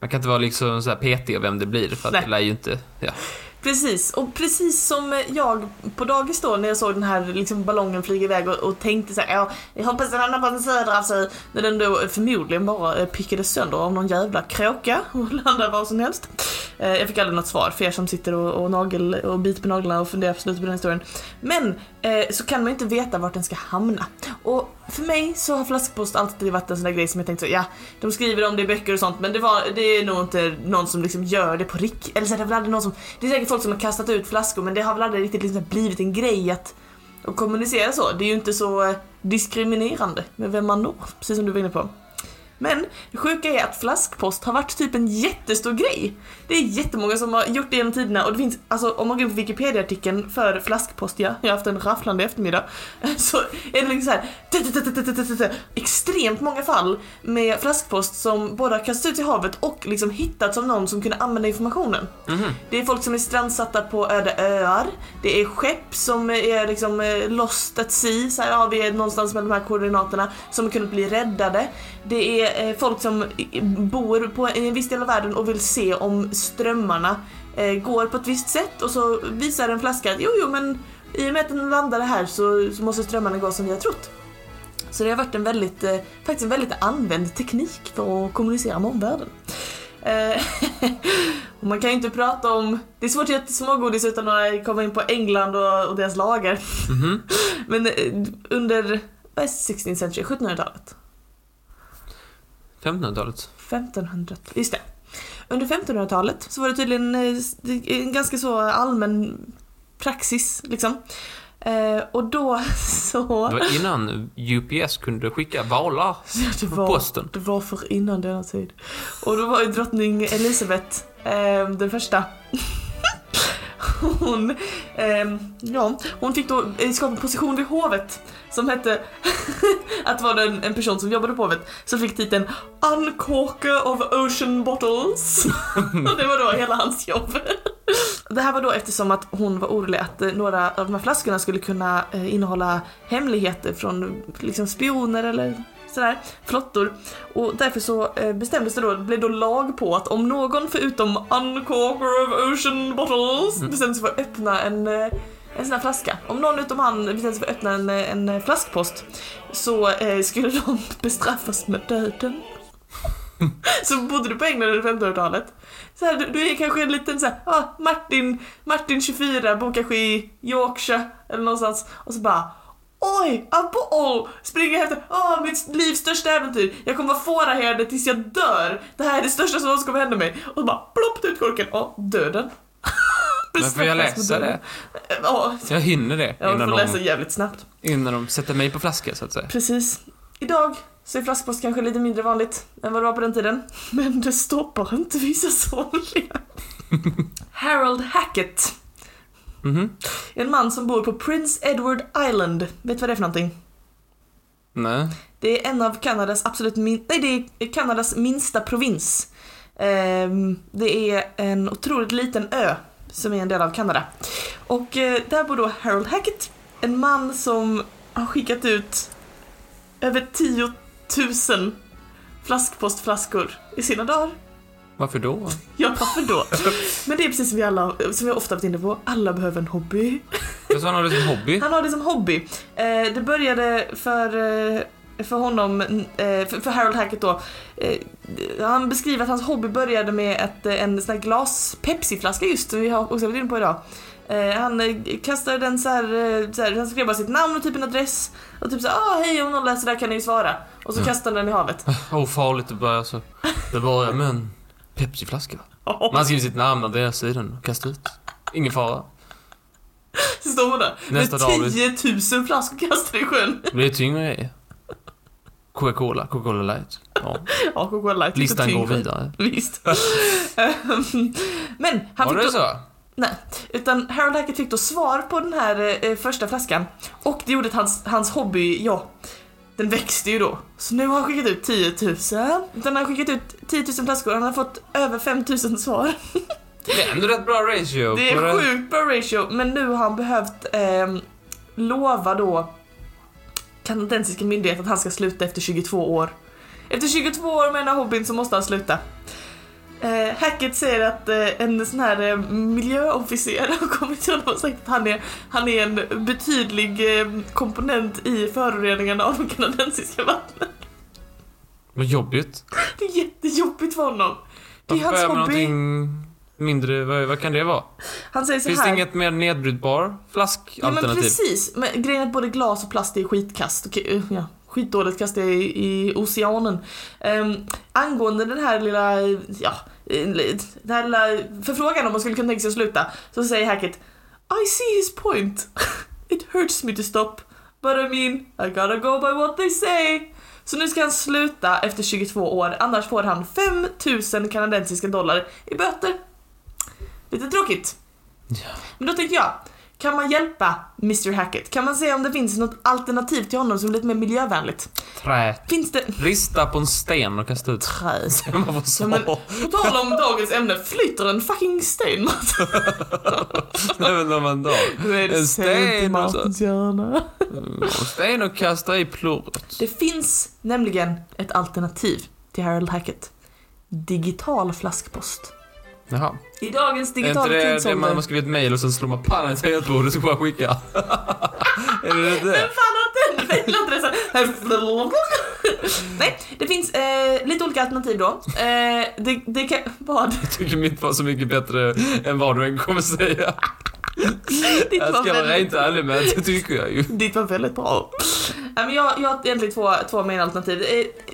Man kan inte vara liksom så här petig av vem det blir för att det lär ju inte. Ja. Precis, och precis som jag på dagis då när jag såg den här liksom ballongen flyga iväg och tänkte så här, ja, jag hoppas den andra basen söder av sig när den då förmodligen bara pickade sönder av någon jävla kråka och landade var som helst. Jag fick aldrig något svar för er som sitter och biter på naglarna och funderar absolut på den historien. Men så kan man inte veta vart den ska hamna. Och för mig så har flaskpost alltid varit en sån där grej som jag tänkte så, ja, de skriver om det i böcker och sånt, men det är nog inte någon som liksom gör det på rikt. Eller så det är väl aldrig någon som, det är säkert folk som har kastat ut flaskor, men det har väl aldrig riktigt liksom blivit en grej att kommunicera så. Det är ju inte så diskriminerande med vem man når, precis som du var inne på. Men det sjuka är att flaskpost har varit typ en jättestor grej. Det är jättemånga som har gjort det genom tiderna. Och det finns, alltså om man går på Wikipedia-artikeln för flaskpost, ja, jag har haft en rafflande eftermiddag, så är det liksom så här extremt många fall med flaskpost som både har kastats ut i havet och liksom hittats av någon som kunde använda informationen. Det är folk som är strandsatta på öde öar. Det är skepp som är liksom lost at sea, så här, ja, vi är någonstans med de här koordinaterna, som kunde bli räddade. Det är folk som bor på en viss del av världen och vill se om strömmarna går på ett visst sätt, och så visar en flaska att jo men i och med att den landade här så måste strömmarna gå som vi har trott. Så det har varit en väldigt använd teknik för att kommunicera med omvärlden. Man kan ju inte prata om, det är svårt att göra smågodis utan att komma in på England och deras lagar. Men under 16th century, 1700-talet, 1500-talet, just det. Under 1500-talet så var det tydligen en ganska så allmän praxis liksom. Och då så... Det var innan UPS kunde skicka valar på posten. Det var för innan denna tid. Och då var ju drottning Elisabeth den första. Hon fick då skapa en position vid hovet som hette att vara en person som jobbade på hovet, så fick titeln Uncorker of Ocean Bottles. Det var då hela hans jobb. Det här var då eftersom att hon var orolig att några av de här flaskorna skulle kunna innehålla hemligheter från liksom spioner eller sådär, flottor. Och därför så bestämdes det då, det blev då lag på att om någon förutom Uncorker of Ocean Bottles bestämde sig för att öppna en sån här flaska, om någon utom han bestämde sig för att öppna en flaskpost, så skulle de bestraffas med döden. Så bodde du på England under 1500-talet så här, du är kanske en liten såhär, Martin 24 bor kanske i Yorkshire eller någonstans, och så bara oj, springer efter. Mitt livs största äventyr. Jag kommer vara fåraherde tills jag dör. Det här är det största som någonsin kommer hända mig. Och bara plopp ut korken. Döden. Men får jag läsa det? Jag hinner det. Jag får läsa jävligt snabbt. Innan de sätter mig på flaska så att säga. Precis. Idag så är flaskpost kanske lite mindre vanligt än vad det var på den tiden. Men det stoppar inte vissa somliga. Harold Hackett. En man som bor på Prince Edward Island. Vet du vad det är för någonting? Nej. Det är en av Kanadas Kanadas minsta provins. Det är en otroligt liten ö som är en del av Kanada. Och där bor då Harold Hackett, en man som har skickat ut över 10,000 flaskpostflaskor i sina dagar. Varför då? Ja, varför då? Men det är precis som vi alla, som jag ofta varit inne på, alla behöver en hobby. Så han har det som hobby? Han har det som hobby. Det började för honom, för Harold Hackett då. Han beskriver att hans hobby började med en sån här glas Pepsi-flaska, just som vi har också varit inne på idag. Han kastade den så här, han skrev bara sitt namn och typ en adress och typ så här, hej, om någon läser där kan ni ju svara. Och så kastade den i havet. Farligt det började så. Det var men Pepsi-flaska. Man skriver sitt namn och deras sidan och kastar ut. Ingen fara. Så står man där. Nästa dag 10,000 flaskor kastar i sjön. Det är tyngre i Coca-Cola Light. Ja, Coca-Cola Light. Listan går vidare. Visst. Men han var det så? Nej, utan Harold Hackett fick då svar på den här första flaskan. Och det gjorde att hans hobby, den växte ju då. Så nu har han skickat ut 10 000. Den har skickat ut 10 000 flaskor. Han har fått över 5 000 svar. Det är ändå rätt bra ratio. Det är sjukt bra ratio. Men nu har han behövt lova då kanadensiska myndighet att han ska sluta efter 22 år. Efter 22 år med den här hobbyn så måste han sluta. Hackett säger att en sån här miljöofficer har kommit till honom och sagt att han är en betydlig komponent i föroreningarna av de kanadensiska vattnen. Vad jobbigt. Det är jättejobbigt för honom. Det är hans hobby. Mindre, vad kan det vara? Han säger så här. Finns det inget mer nedbrytbar flaskalternativ? Ja men precis, men grejen är att både glas och plast är skitkast. Okej, ja. Skitdåligt kast i oceanen. Angående den här lilla, ja, den här lilla förfrågan om man skulle kunna tänka sig att sluta, så säger Hackett, I see his point. It hurts me to stop, but I mean, I gotta go by what they say. Så nu ska han sluta efter 22 år, annars får han 5 000 kanadensiska dollar i böter. Lite tråkigt. Ja. Men då tänker jag, kan man hjälpa Mr. Hackett? Kan man se om det finns något alternativ till honom som är lite mer miljövänligt? Trä. Finns det? Rista på en sten och kasta ut trä. Ja, men, på tal om dagens ämne, flyter en fucking sten, Martin? Nej men om man dör. En sten och sten och kasta i plåret. Det finns nämligen ett alternativ till Harold Hackett. Digital flaskpost. Jaha. I dagens digitala tidsålder. Inte det man har skrivit ett mejl och sen slår man pannan i tangentbordet och så bara skicka. Är det det? Men fan har den mejladressen? Nej, det finns lite olika alternativ då. Det kan... Vad? Jag tycker mitt var så mycket bättre än vad du än kommer säga. Jag ska vara väldigt... inte ärlig med, det tycker jag ju. Ditt var väldigt bra. Men jag har egentligen två main alternativ.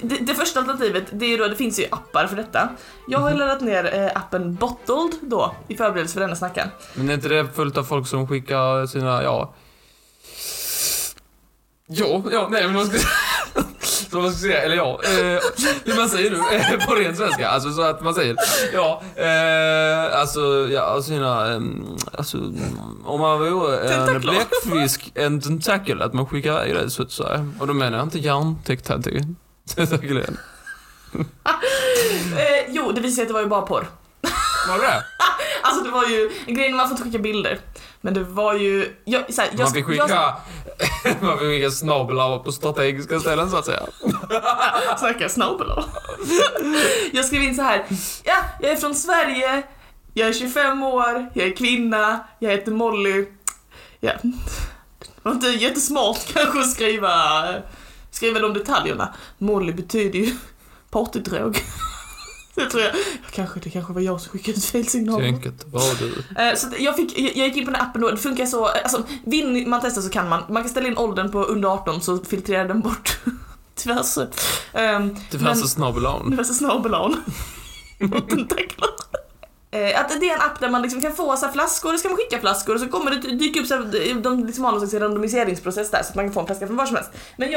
Det första alternativet, det är då, det finns ju appar för detta. Jag har laddat ner appen Bottled då, i förberedelse för denna snacken. Men är inte det fullt av folk som skickar sina, ja... Ja, nej men man ska... Som man ska säga, eller ja, hur man säger nu, på ren svenska. Alltså så att man säger, ja, alltså, om man vore en bläckfisk, en tentakel, att man skickar i det så här. Och då menar jag inte järntentakeln. Jo, det visade sig att det var ju bara porr. Var det? Alltså det var ju en grej när man får skicka bilder. Men det var ju man fick skicka snabbelar på strategiska ställen så att säga. Snacka snabbelar. Jag skrev in så här: ja, jag är från Sverige. Jag är 25 år, jag är kvinna. Jag heter Molly. Ja. Det var inte jättesmart kanske att skriva de detaljerna. Molly betyder ju partydrog. Det tror jag. Det kanske var jag som skickade ut fel signaler. Tänket, vad du. Så jag gick in på den appen då. Det funkar så, alltså vill man testa så kan man kan ställa in åldern på under 18 så filtrerar den bort tyvärr så. Det fanns snabblaun. Att det är en app där man liksom kan få så här flaskor, och ska man skicka flaskor och så kommer det dyka upp så här, de liksom har någon slags randomiseringsprocess där så att man kan få en flaska från var som helst. Men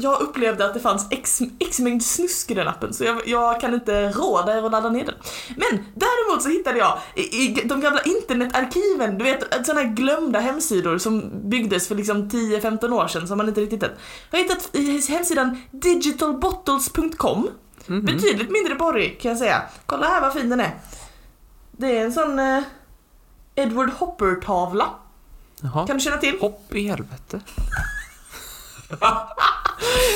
jag upplevde att det fanns x mängd snusk i den appen så jag kan inte råda er att ladda ner den. Men däremot så hittade jag i de gamla internetarkiven, du vet sådana här glömda hemsidor som byggdes för liksom 10-15 år sedan som man inte riktigt hittat. Jag har hittat i hemsidan digitalbottles.com. Betydligt mindre borrig kan jag säga. Kolla här vad fin den är. Det är en sån Edward Hopper-tavla. Jaha. Kan du känna till? Hopp i helvete.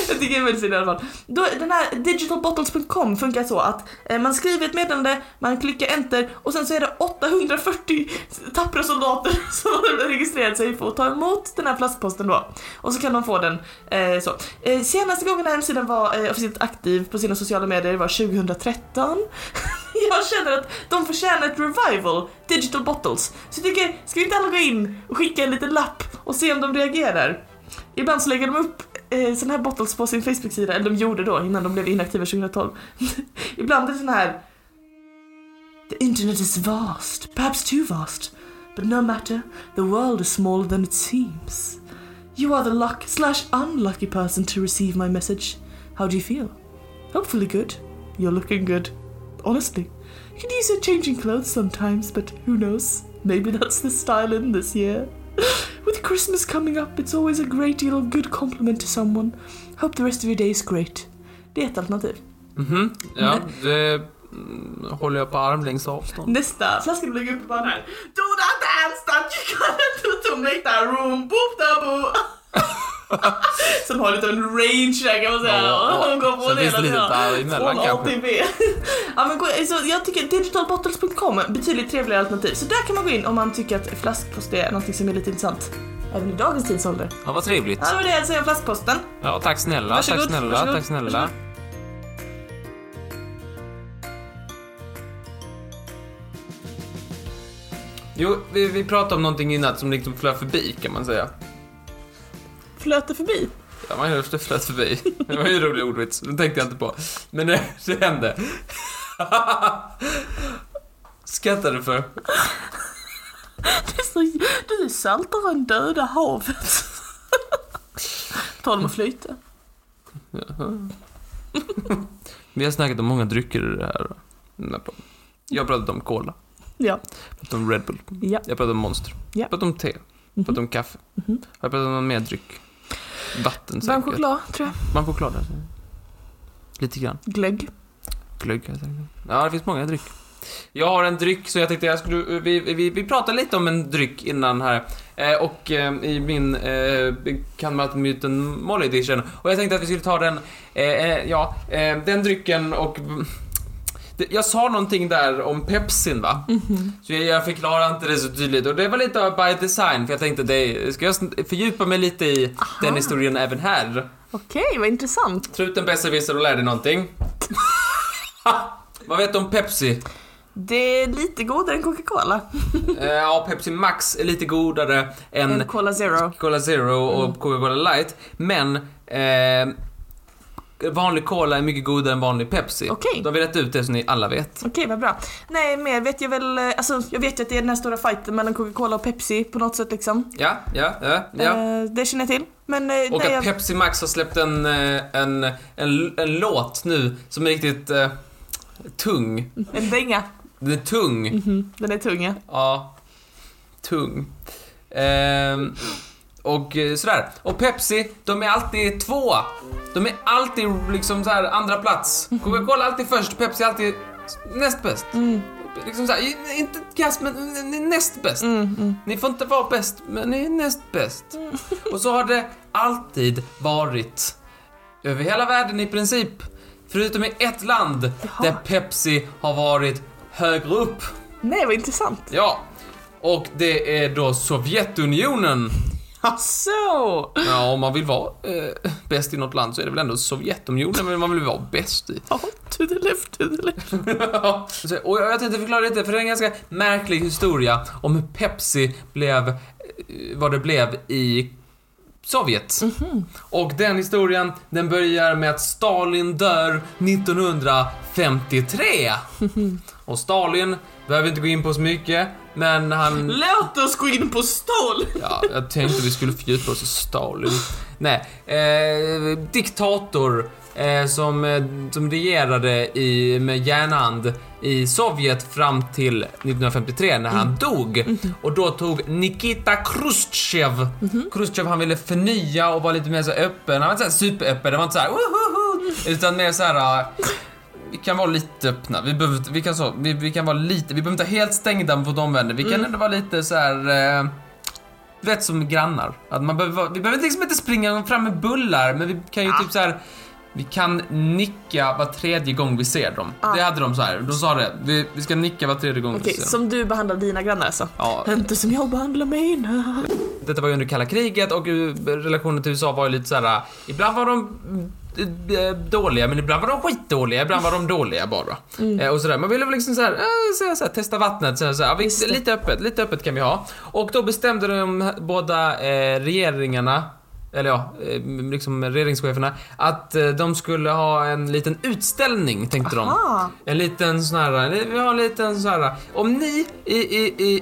Jag tycker det är väldigt fint i alla fall. Då, den här digitalbottles.com funkar så att man skriver ett meddelande, man klickar enter och sen så är det 840 tappra soldater som har registrerat sig för att ta emot den här flaskposten då. Och så kan man få den så. Senaste gången den här hemsidan var officiellt aktiv på sina sociala medier var 2013. Jag känner att de förtjänar ett revival, Digital Bottles. Så jag tycker, ska vi inte alla gå in och skicka en liten lapp och se om de reagerar? Ibland så lägger de upp sådana här bottles på sin Facebook-sida. Eller de gjorde då, innan de blev inaktiva 2012. Ibland är det sådana här: The internet is vast, perhaps too vast, but no matter, the world is smaller than it seems. You are the lucky/unlucky person to receive my message. How do you feel? Hopefully good. You're looking good. Honestly, you can use your changing clothes sometimes, but who knows? Maybe that's the style in this year. With Christmas coming up, it's always a great deal of good compliment to someone. Hope the rest of your day is great. Det är ett alternativ. Mhm, ja, det håller jag på armlängds avstånd. Nästa flaskan blir uppe på den här. Do that dance that you gotta do to make that room boop da boo. Som har lite en range där kan man säga. Ja, går på det lite. Ja, men så jag tycker digitalbottles.com betydligt trevligare alternativ. Så där kan man gå in om man tycker att flaskpost är något som är lite intressant även i dagens tidsålder. Ja, vad trevligt. Ja, det är alltså flaskposten. Ja, tack snälla. Varsågod. Tack snälla. Jo, vi pratade om någonting innan som liksom flöt förbi kan man säga. Flöter förbi? Ja, man hörde flöt förbi. Det var ju en rolig ordvits. Det tänkte jag inte på. Men det hände. Skrattar du för? Du är saltare än döda havet. Tal om att flyta. Vi har snackat om många drycker i det här. Jag pratade om cola. Ja. Jag pratade om Red Bull. Ja. Jag pratade om Monster. Ja. Jag pratade om te. Mm-hmm. Pratat om kaffe. Mm-hmm. Har jag pratat om någon mer dryck? Vatten säkert. Varmchoklad tror jag. Varmchoklad alltså. Lite grann. Glögg alltså. Ja, det finns många dryck. Jag har en dryck så jag tänkte jag skulle vi pratade lite om en dryck innan här och i min kan man möta en Molly edition och jag tänkte att vi skulle ta den den drycken och jag sa någonting där om Pepsin va? Mm-hmm. Så jag förklarar inte det så tydligt. Och det var lite by design. För jag tänkte, ska jag fördjupa mig lite i den historien även här. Okej, vad intressant. Truten bästa visar och lär dig någonting. Vad vet du om Pepsi? Det är lite godare än Coca-Cola. Ja, Pepsi Max är lite godare än Cola Zero och Coca-Cola Light. Men vanlig cola är mycket godare än vanlig Pepsi. Okay. De har rätt ut det som ni alla vet. Okej, vad bra. Nej, men vet jag väl... Alltså, jag vet ju att det är den här stora fighten mellan Coca-Cola och Pepsi på något sätt liksom. Ja. Det känner jag till. Men, och att Pepsi Max har släppt en låt nu som är riktigt tung. En dänga. Den är tung. Mm-hmm. Den är tung, ja. Ja, tung. Och sådär. Och Pepsi, de är alltid två. De är alltid liksom så här andra plats. Coca-Cola alltid först, Pepsi alltid näst bäst. Mm. Liksom så här, inte kast men ni är näst bäst. Ni får inte vara bäst, men ni är näst bäst. Och så har det alltid varit över hela världen i princip, förutom i ett land där Pepsi har varit högre upp. Nej, vad intressant. Ja. Och det är då Sovjetunionen. Asså! Ja, om man vill vara bäst i något land så är det väl ändå Sovjetunionen, men man vill vara bäst i. Ja, to the left. Och jag tänkte förklara lite, för det är en ganska märklig historia om hur Pepsi blev vad det blev i Sovjet. Mm-hmm. Och den historien, den börjar med att Stalin dör 1953. Mm-hmm. Och Stalin behöver inte gå in på så mycket, men han... Låt oss gå in på Stalin! Ja, jag tänkte vi skulle fördjupa oss i Stalin. Nej, diktator som regerade med järnhand i Sovjet fram till 1953 när han dog. Mm-hmm. Och då tog Nikita Khrushchev. Mm-hmm. Khrushchev, han ville förnya och vara lite mer så öppen. Han var inte så superöppen, det var inte så här... utan mer så här... Vi kan vara lite öppna. Vi behöver inte helt stängda mot omvärlden. Vi kan ändå vara lite så här vet som grannar. Att vi behöver liksom inte springa fram med bullar, men vi kan ju typ så här, vi kan nicka var tredje gång vi ser dem. Det hade de så här. De sa det. Vi ska nicka var tredje gång vi ser dem. Som du behandlar dina grannar så. Ja. Inte som jag behandlar mina. Detta var ju under kalla kriget och relationen till USA var ju lite så här, ibland var de dåliga, men ibland var de skitdåliga, ibland var de dåliga bara. Och sådär. Man ville väl liksom såhär, testa vattnet såhär. Lite öppet kan vi ha. Och då bestämde de båda regeringarna eller ja, liksom regeringscheferna, att de skulle ha en liten utställning, tänkte de. En liten sån här, vi har en liten sån här, om ni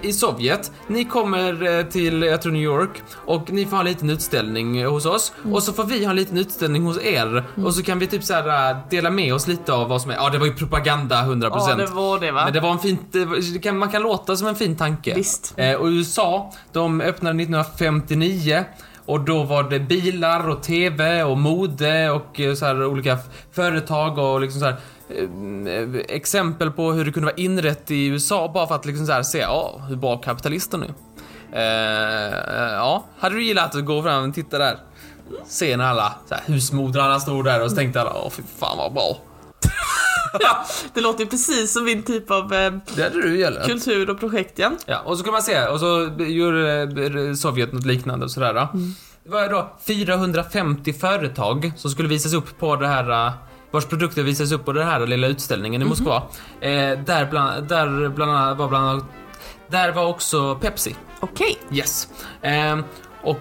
i Sovjet, ni kommer till, jag tror New York, och ni får ha en liten utställning hos oss, och så får vi ha en liten utställning hos er, och så kan vi typ så här dela med oss lite av vad som är. Ja, det var ju propaganda 100%. Ja, det var det, va? Men det var en fint, man kan låta som en fin tanke. Visst. Och USA, de öppnade 1959. Och då var det bilar och tv och mode och så här olika företag och liksom så här, exempel på hur det kunde vara inrätt i USA, bara för att liksom så här se hur bra kapitalister nu. Ja, hade du gillat att gå fram och titta där? Se när alla så här, husmodrarna stod där och så tänkte alla, fy fan vad bra. Ja, det låter ju precis som min typ av kultur och projekt igen. Ja, och så kan man se, och så gör Sovjet något liknande och sådär. Det var då 450 företag som skulle visas upp på det här, vars produkter visas upp på den här lilla utställningen i Moskva. Där var också Pepsi. Okej. Yes. Och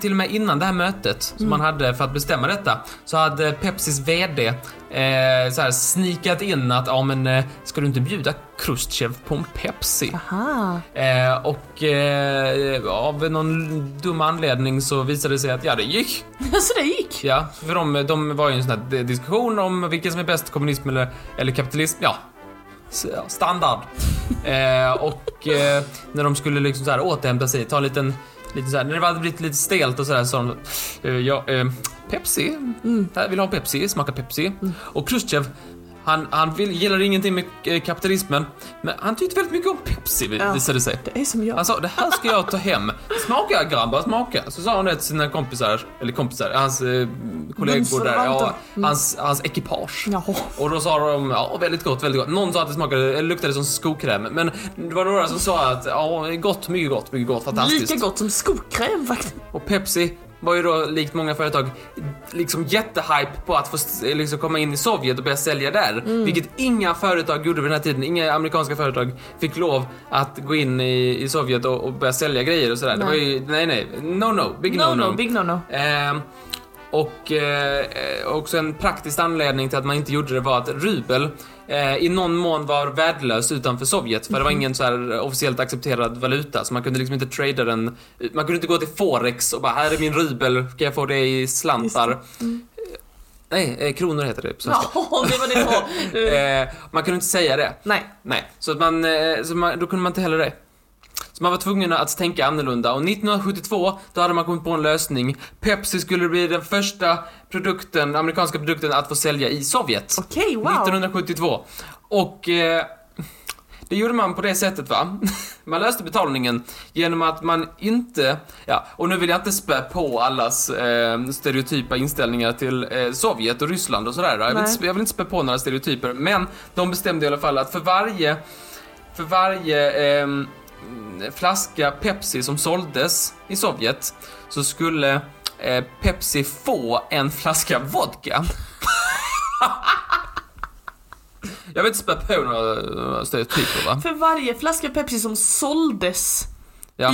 till och med innan det här mötet som man hade för att bestämma detta, så hade Pepsis vd så här snikat in att ska du inte bjuda Khrushchev på en Pepsi? Av någon dum anledning så visade det sig att det gick. Så det gick? Ja, för de var ju en sån här diskussion om vilken som är bäst, kommunism eller kapitalism. Ja, standard. När de skulle liksom så här återhämta sig, ta en lite så här, när det hade blivit lite stelt och sådär, så Pepsi. Vill ha Pepsi, smaka Pepsi. Och Khrushchev, han gillar ingenting med kapitalismen, men han tyckte väldigt mycket om Pepsi, visade sig. Det är som jag. Han sa, det här ska jag ta hem. Smaka, grabbar, smaka. Så sa han det till sina kompisar, hans kollegor där, hans ekipage. Jaha. Och då sa de, väldigt gott, väldigt gott. Någon sa att det smakade, eller luktade som skokräm, men det var några som sa att gott, mycket gott, mycket gott, fantastiskt. Lika gott som skokräm faktiskt. Och Pepsi var ju då, likt många företag, liksom jättehype på att få liksom komma in i Sovjet och börja sälja där. Vilket inga företag gjorde vid den här tiden. Inga amerikanska företag fick lov att gå in i Sovjet och börja sälja grejer och sådär. Det var ju, big no no. Också en praktisk anledning till att man inte gjorde det var att rubel i någon mån var värdelös utanför Sovjet, för det var ingen så här officiellt accepterad valuta, så man kunde liksom inte trada den. Man kunde inte gå till Forex och bara, här är min rubel, kan jag få det i slantar? Nej, kronor heter det på svenska. Ja, det var det då. Man kunde inte säga det. Nej. Då kunde man inte heller det. Så man var tvungen att tänka annorlunda. Och 1972, då hade man kommit på en lösning. Pepsi skulle bli den första amerikanska produkten att få sälja i Sovjet. Okej, wow. 1972. Och det gjorde man på det sättet, va? Man löste betalningen genom att man inte... Ja, och nu vill jag inte spä på allas stereotypa inställningar till Sovjet och Ryssland och sådär. Jag vill inte spä på några stereotyper. Men de bestämde i alla fall att för varje flaska Pepsi som såldes i Sovjet, så skulle Pepsi få en flaska vodka. Jag vet inte spä på några stereotyper, va? För varje flaska Pepsi som såldes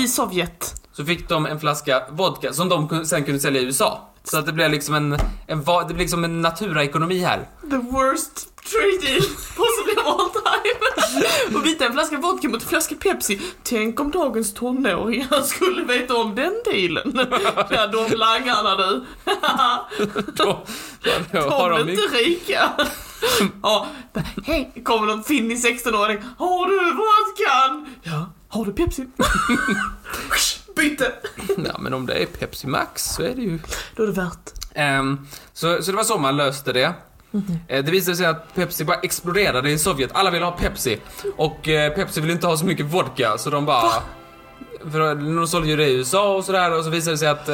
i Sovjet, så fick de en flaska vodka som de sen kunde sälja i USA. Så att det blev liksom en naturaekonomi här. The worst trade deal possibly of all time. Och byta en flaska vodka mot en flaska Pepsi. Tänk om dagens tonåringar skulle veta om den dealen. Ja, de langarna du. De är inte rika. Hej, kommer de fin i 16-åring. Har du vodkan? Ja. Har du Pepsi? Byte. Ja, men om det är Pepsi Max så är det ju... Då är det värt. Så det var så man löste det. Det visade sig att Pepsi bara exploderade i Sovjet. Alla ville ha Pepsi. Och Pepsi ville inte ha så mycket vodka. Så de bara... Va? För de sålde ju det i USA och sådär. Och så visade det sig att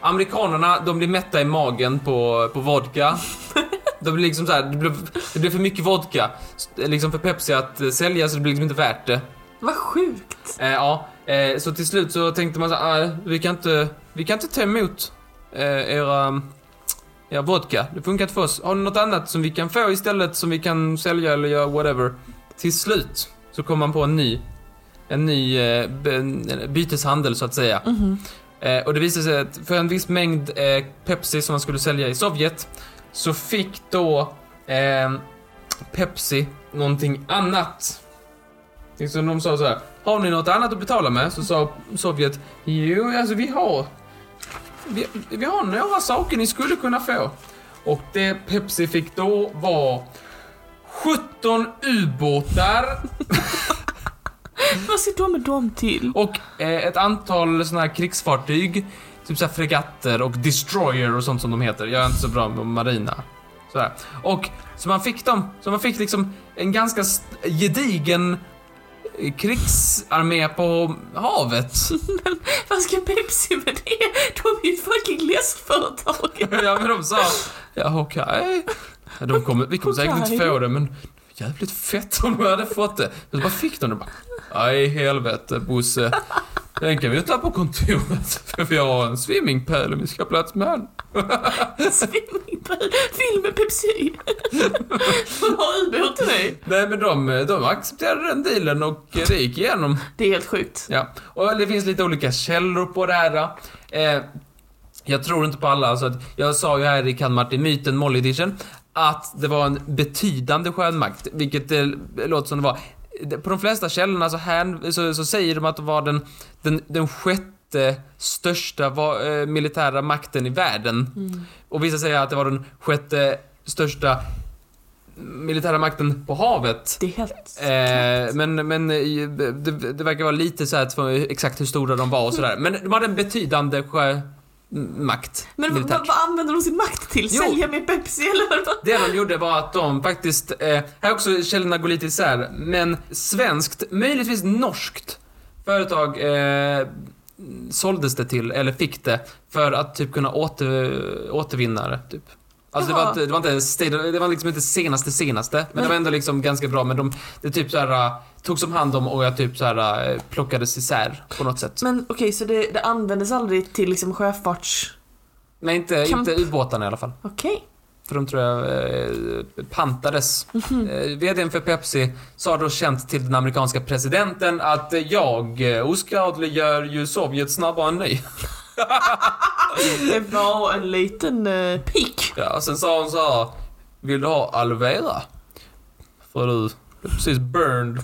amerikanerna, de blir mätta i magen på vodka. Det blev liksom så här, det blev för mycket vodka liksom för Pepsi att sälja, så det blev liksom inte värt det. Vad sjukt. Så till slut så tänkte man så här, vi kan inte ta emot era vodka. Det funkar inte för oss. Har ni något annat som vi kan få istället, som vi kan sälja eller göra whatever? Till slut så kom man på en ny byteshandel, så att säga. Och det visade sig att för en viss mängd Pepsi som man skulle sälja i Sovjet, så fick då Pepsi någonting annat. Så de sa så här: har ni något annat att betala med? Så sa Sovjet: jo, alltså vi har några saker ni skulle kunna få. Och det Pepsi fick då var 17 ubåtar. Vad ser de med dem till? Och ett antal såna här krigsfartyg, typ så här fregatter och destroyer och sånt som de heter. Jag är inte så bra med marina. Sådär. Och så man fick liksom en ganska gedigen krigsarmé på havet. Men vad ska Pepsi med det? De är ju fucking läskföretag. Ja, men de sa ja, okej. Okay. Vi kommer säkert inte få det, men jävligt fett om de hade fått det. Så bara fick de det bara. Aj, helvete, Bosse. Den kan vi ju ta på kontoret, för vi har en swimmingpool och vi ska ha plats med han. Swimmingpool? Film med Pepsi? Vad har ubåt till dig? Nej, men de accepterade den dealen och det gick igenom. Det är helt sjukt. Ja, och det finns lite olika källor på det här. Jag tror inte på alla, så att jag sa ju här i Kan Martin Myten Molly Edition att det var en betydande skönmakt, vilket det låter som det var. På de flesta källorna så säger de att det var den sjätte största militära makten i världen. Mm. Och vissa säger att det var den sjätte största militära makten på havet. Det är helt men det verkar vara lite så här exakt hur stora de var och sådär. Men de hade en betydande makt. Men vad använder de sin makt till? Sälja med Pepsi eller vad? Det de gjorde var att de faktiskt här också källorna går lite isär, men svenskt, möjligtvis norskt företag såldes det till, eller fick det, för att typ kunna återvinna det typ. Alltså det var liksom inte senaste men det var ändå liksom ganska bra, men det typ så här tog som hand om och jag typ så här plockades isär på något sätt. Men okej, så det användes aldrig till liksom sjöfarts. Nej, inte ubåtarna i alla fall. Okej. För de tror jag pantades. Mm-hmm. VD:n för Pepsi sa då känt till den amerikanska presidenten att jag oskadliggör ju Sovjet snabbare än ni. Det var en liten pick. Ja, och sen sa hon så här: vill du ha aloe vera? För du är precis burned.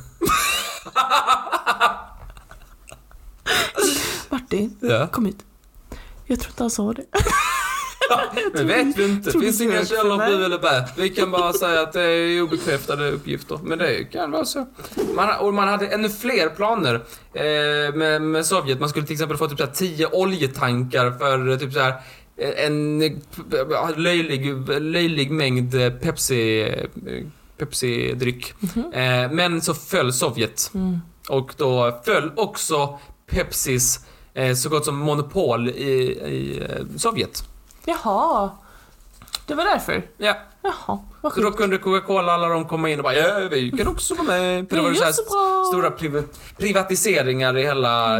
Martin, kom hit. Jag tror inte han sa det. Ja, det vet vi inte. Det finns inga källor på eller bär. Vi kan bara säga att det är obekräftade uppgifter. Men det kan vara så. Man hade ännu fler planer med Sovjet. Man skulle till exempel få typ så här 10 oljetankar för typ så här en löjlig mängd Pepsi-dryck. Mm-hmm. Men så föll Sovjet. Mm. Och då föll också Pepsis så gott som monopol i Sovjet. Jaha, det var därför. Ja. Jaha, vad sjukt. Så då kunde Coca-Cola alla de komma in och bara ja, vi kan också vara med. För det var ju så här stora privatiseringar i hela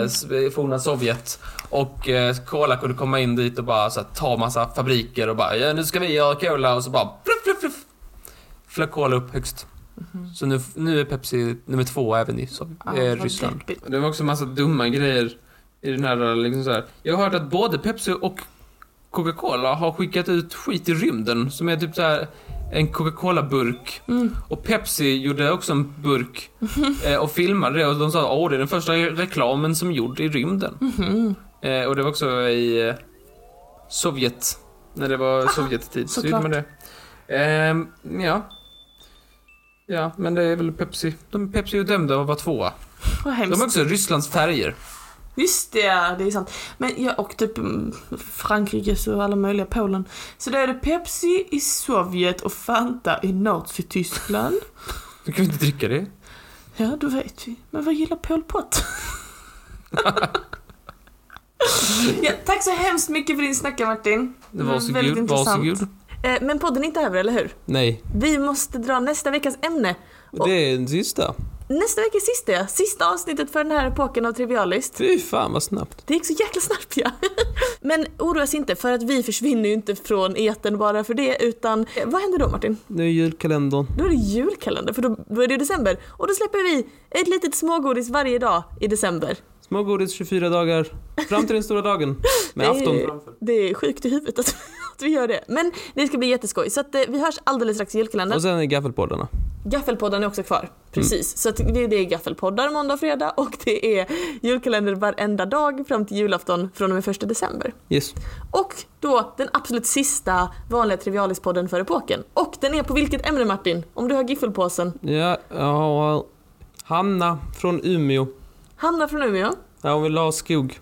forna Sovjet. Och Cola kunde komma in dit och bara så här, ta massa fabriker och bara ja, nu ska vi göra cola. Och så bara flög Cola upp högst. Mm-hmm. Så nu är Pepsi nummer 2 även i Ryssland. Det var också massa dumma grejer i den här liksom så här. Jag har hört att både Pepsi och Coca-Cola har skickat ut skit i rymden som är typ så här en Coca-Cola-burk. Mm. Och Pepsi gjorde också en burk och filmade det, och de sa att det är den första reklamen som gjord i rymden. Mm-hmm. Och det var också i Sovjet, när det var Sovjettid. Så gjorde man det. Ja, men det är väl Pepsi. Pepsi är dömda och var 2. De har också Rysslands färger. Just det är sant. Men och typ Frankrike så alla möjliga, Polen. Så då är det Pepsi i Sovjet och Fanta i Nazi-Tyskland. Du kan inte dricka det. Ja, då vet vi. Men vad gillar Pol Pot? Ja, tack så hemskt mycket för din snacka, Martin. Det var så väldigt intressant. Men podden är inte över, eller hur? Nej. Vi måste dra nästa veckas ämne. Det är den sista. Nästa vecka är sista avsnittet för den här epoken av Trivialist. Fy fan vad snabbt. Det gick så jäkla snabbt, ja. Men oroa sig inte, för att vi försvinner ju inte från eten bara för det. Utan, vad händer då, Martin? Nu är julkalendern. Då är det julkalender, för då är det december. Och då släpper vi ett litet smågodis varje dag i december. Smågodis 24 dagar fram till den stora dagen med afton framför. Det är sjukt i huvudet att vi gör det. Men det ska bli jätteskoj. Så att, vi hörs alldeles strax i julkalendern. Och sen är gaffelpoddarna. Gaffelpoddarna är också kvar, precis. Mm. Så att det är gaffelpoddar måndag och fredag. Och det är julkalender varenda dag fram till julafton från den 1 december. Yes. Och då den absolut sista vanliga Trivialispodden för epoken. Och den är på vilket ämne, Martin? Om du har giffelpåsen. Ja, Hanna från Umeå. Hanna från Umeå? Ja, hon vill ha skog.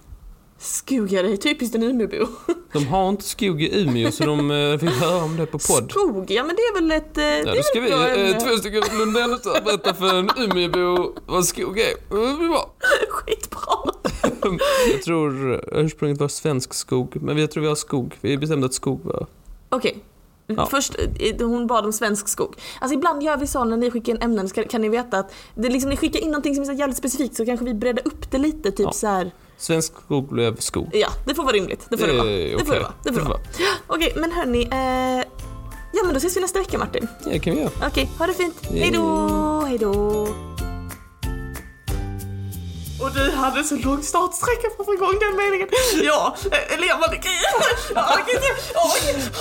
Skog, ja, det är typiskt en Umeåbo. De har inte skog i Umeå, så de fick höra om det på podd. Skog, ja, men det är väl ett... Ja, det ska vi. Två stycken Lundell berätta för en Umeåbo vad skog är. Det blir bra. Skitbra. Jag tror ursprunget var svensk skog, men jag tror vi har skog. Vi bestämde att skog var... Okej. Okay. Ja. Först, hon bad om svensk skog. Alltså ibland gör vi så när ni skickar in ämnen, kan ni veta att det liksom, ni skickar in någonting som är så jävligt specifikt, så kanske vi breddar upp det lite, typ så här. Svensk skog, lövskog. Ja, det får vara rimligt. Det får det vara. Det får det vara. Okej, men hörni, ja, men då ses vi nästa vecka, Martin. Ja, kan vi göra. Okej, ha det fint. Hej då. Hej då. Och du hade så lång startsträcka för att få igång den meningen. Ja, eller jag var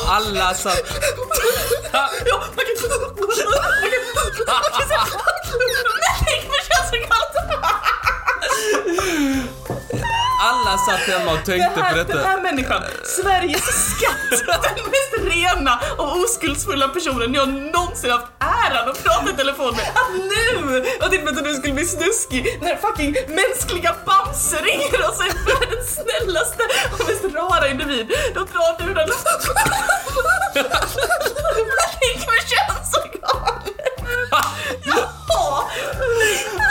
alla så. Ja, man kan inte. Alla satt hemma och tänkte på detta. Den här människan, Sveriges skatt, den mest rena och oskuldsfulla personen jag någonsin haft äran att prata i telefon med. Att nu, jag tänkte att du skulle bli snuskig när fucking mänskliga bamser ringer och säger världens snällaste och mest rara individ. Då drar du den. Bläck med könsorgan. Ja.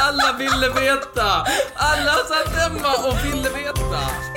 Alla ville veta. Alla satt hemma och ville veta.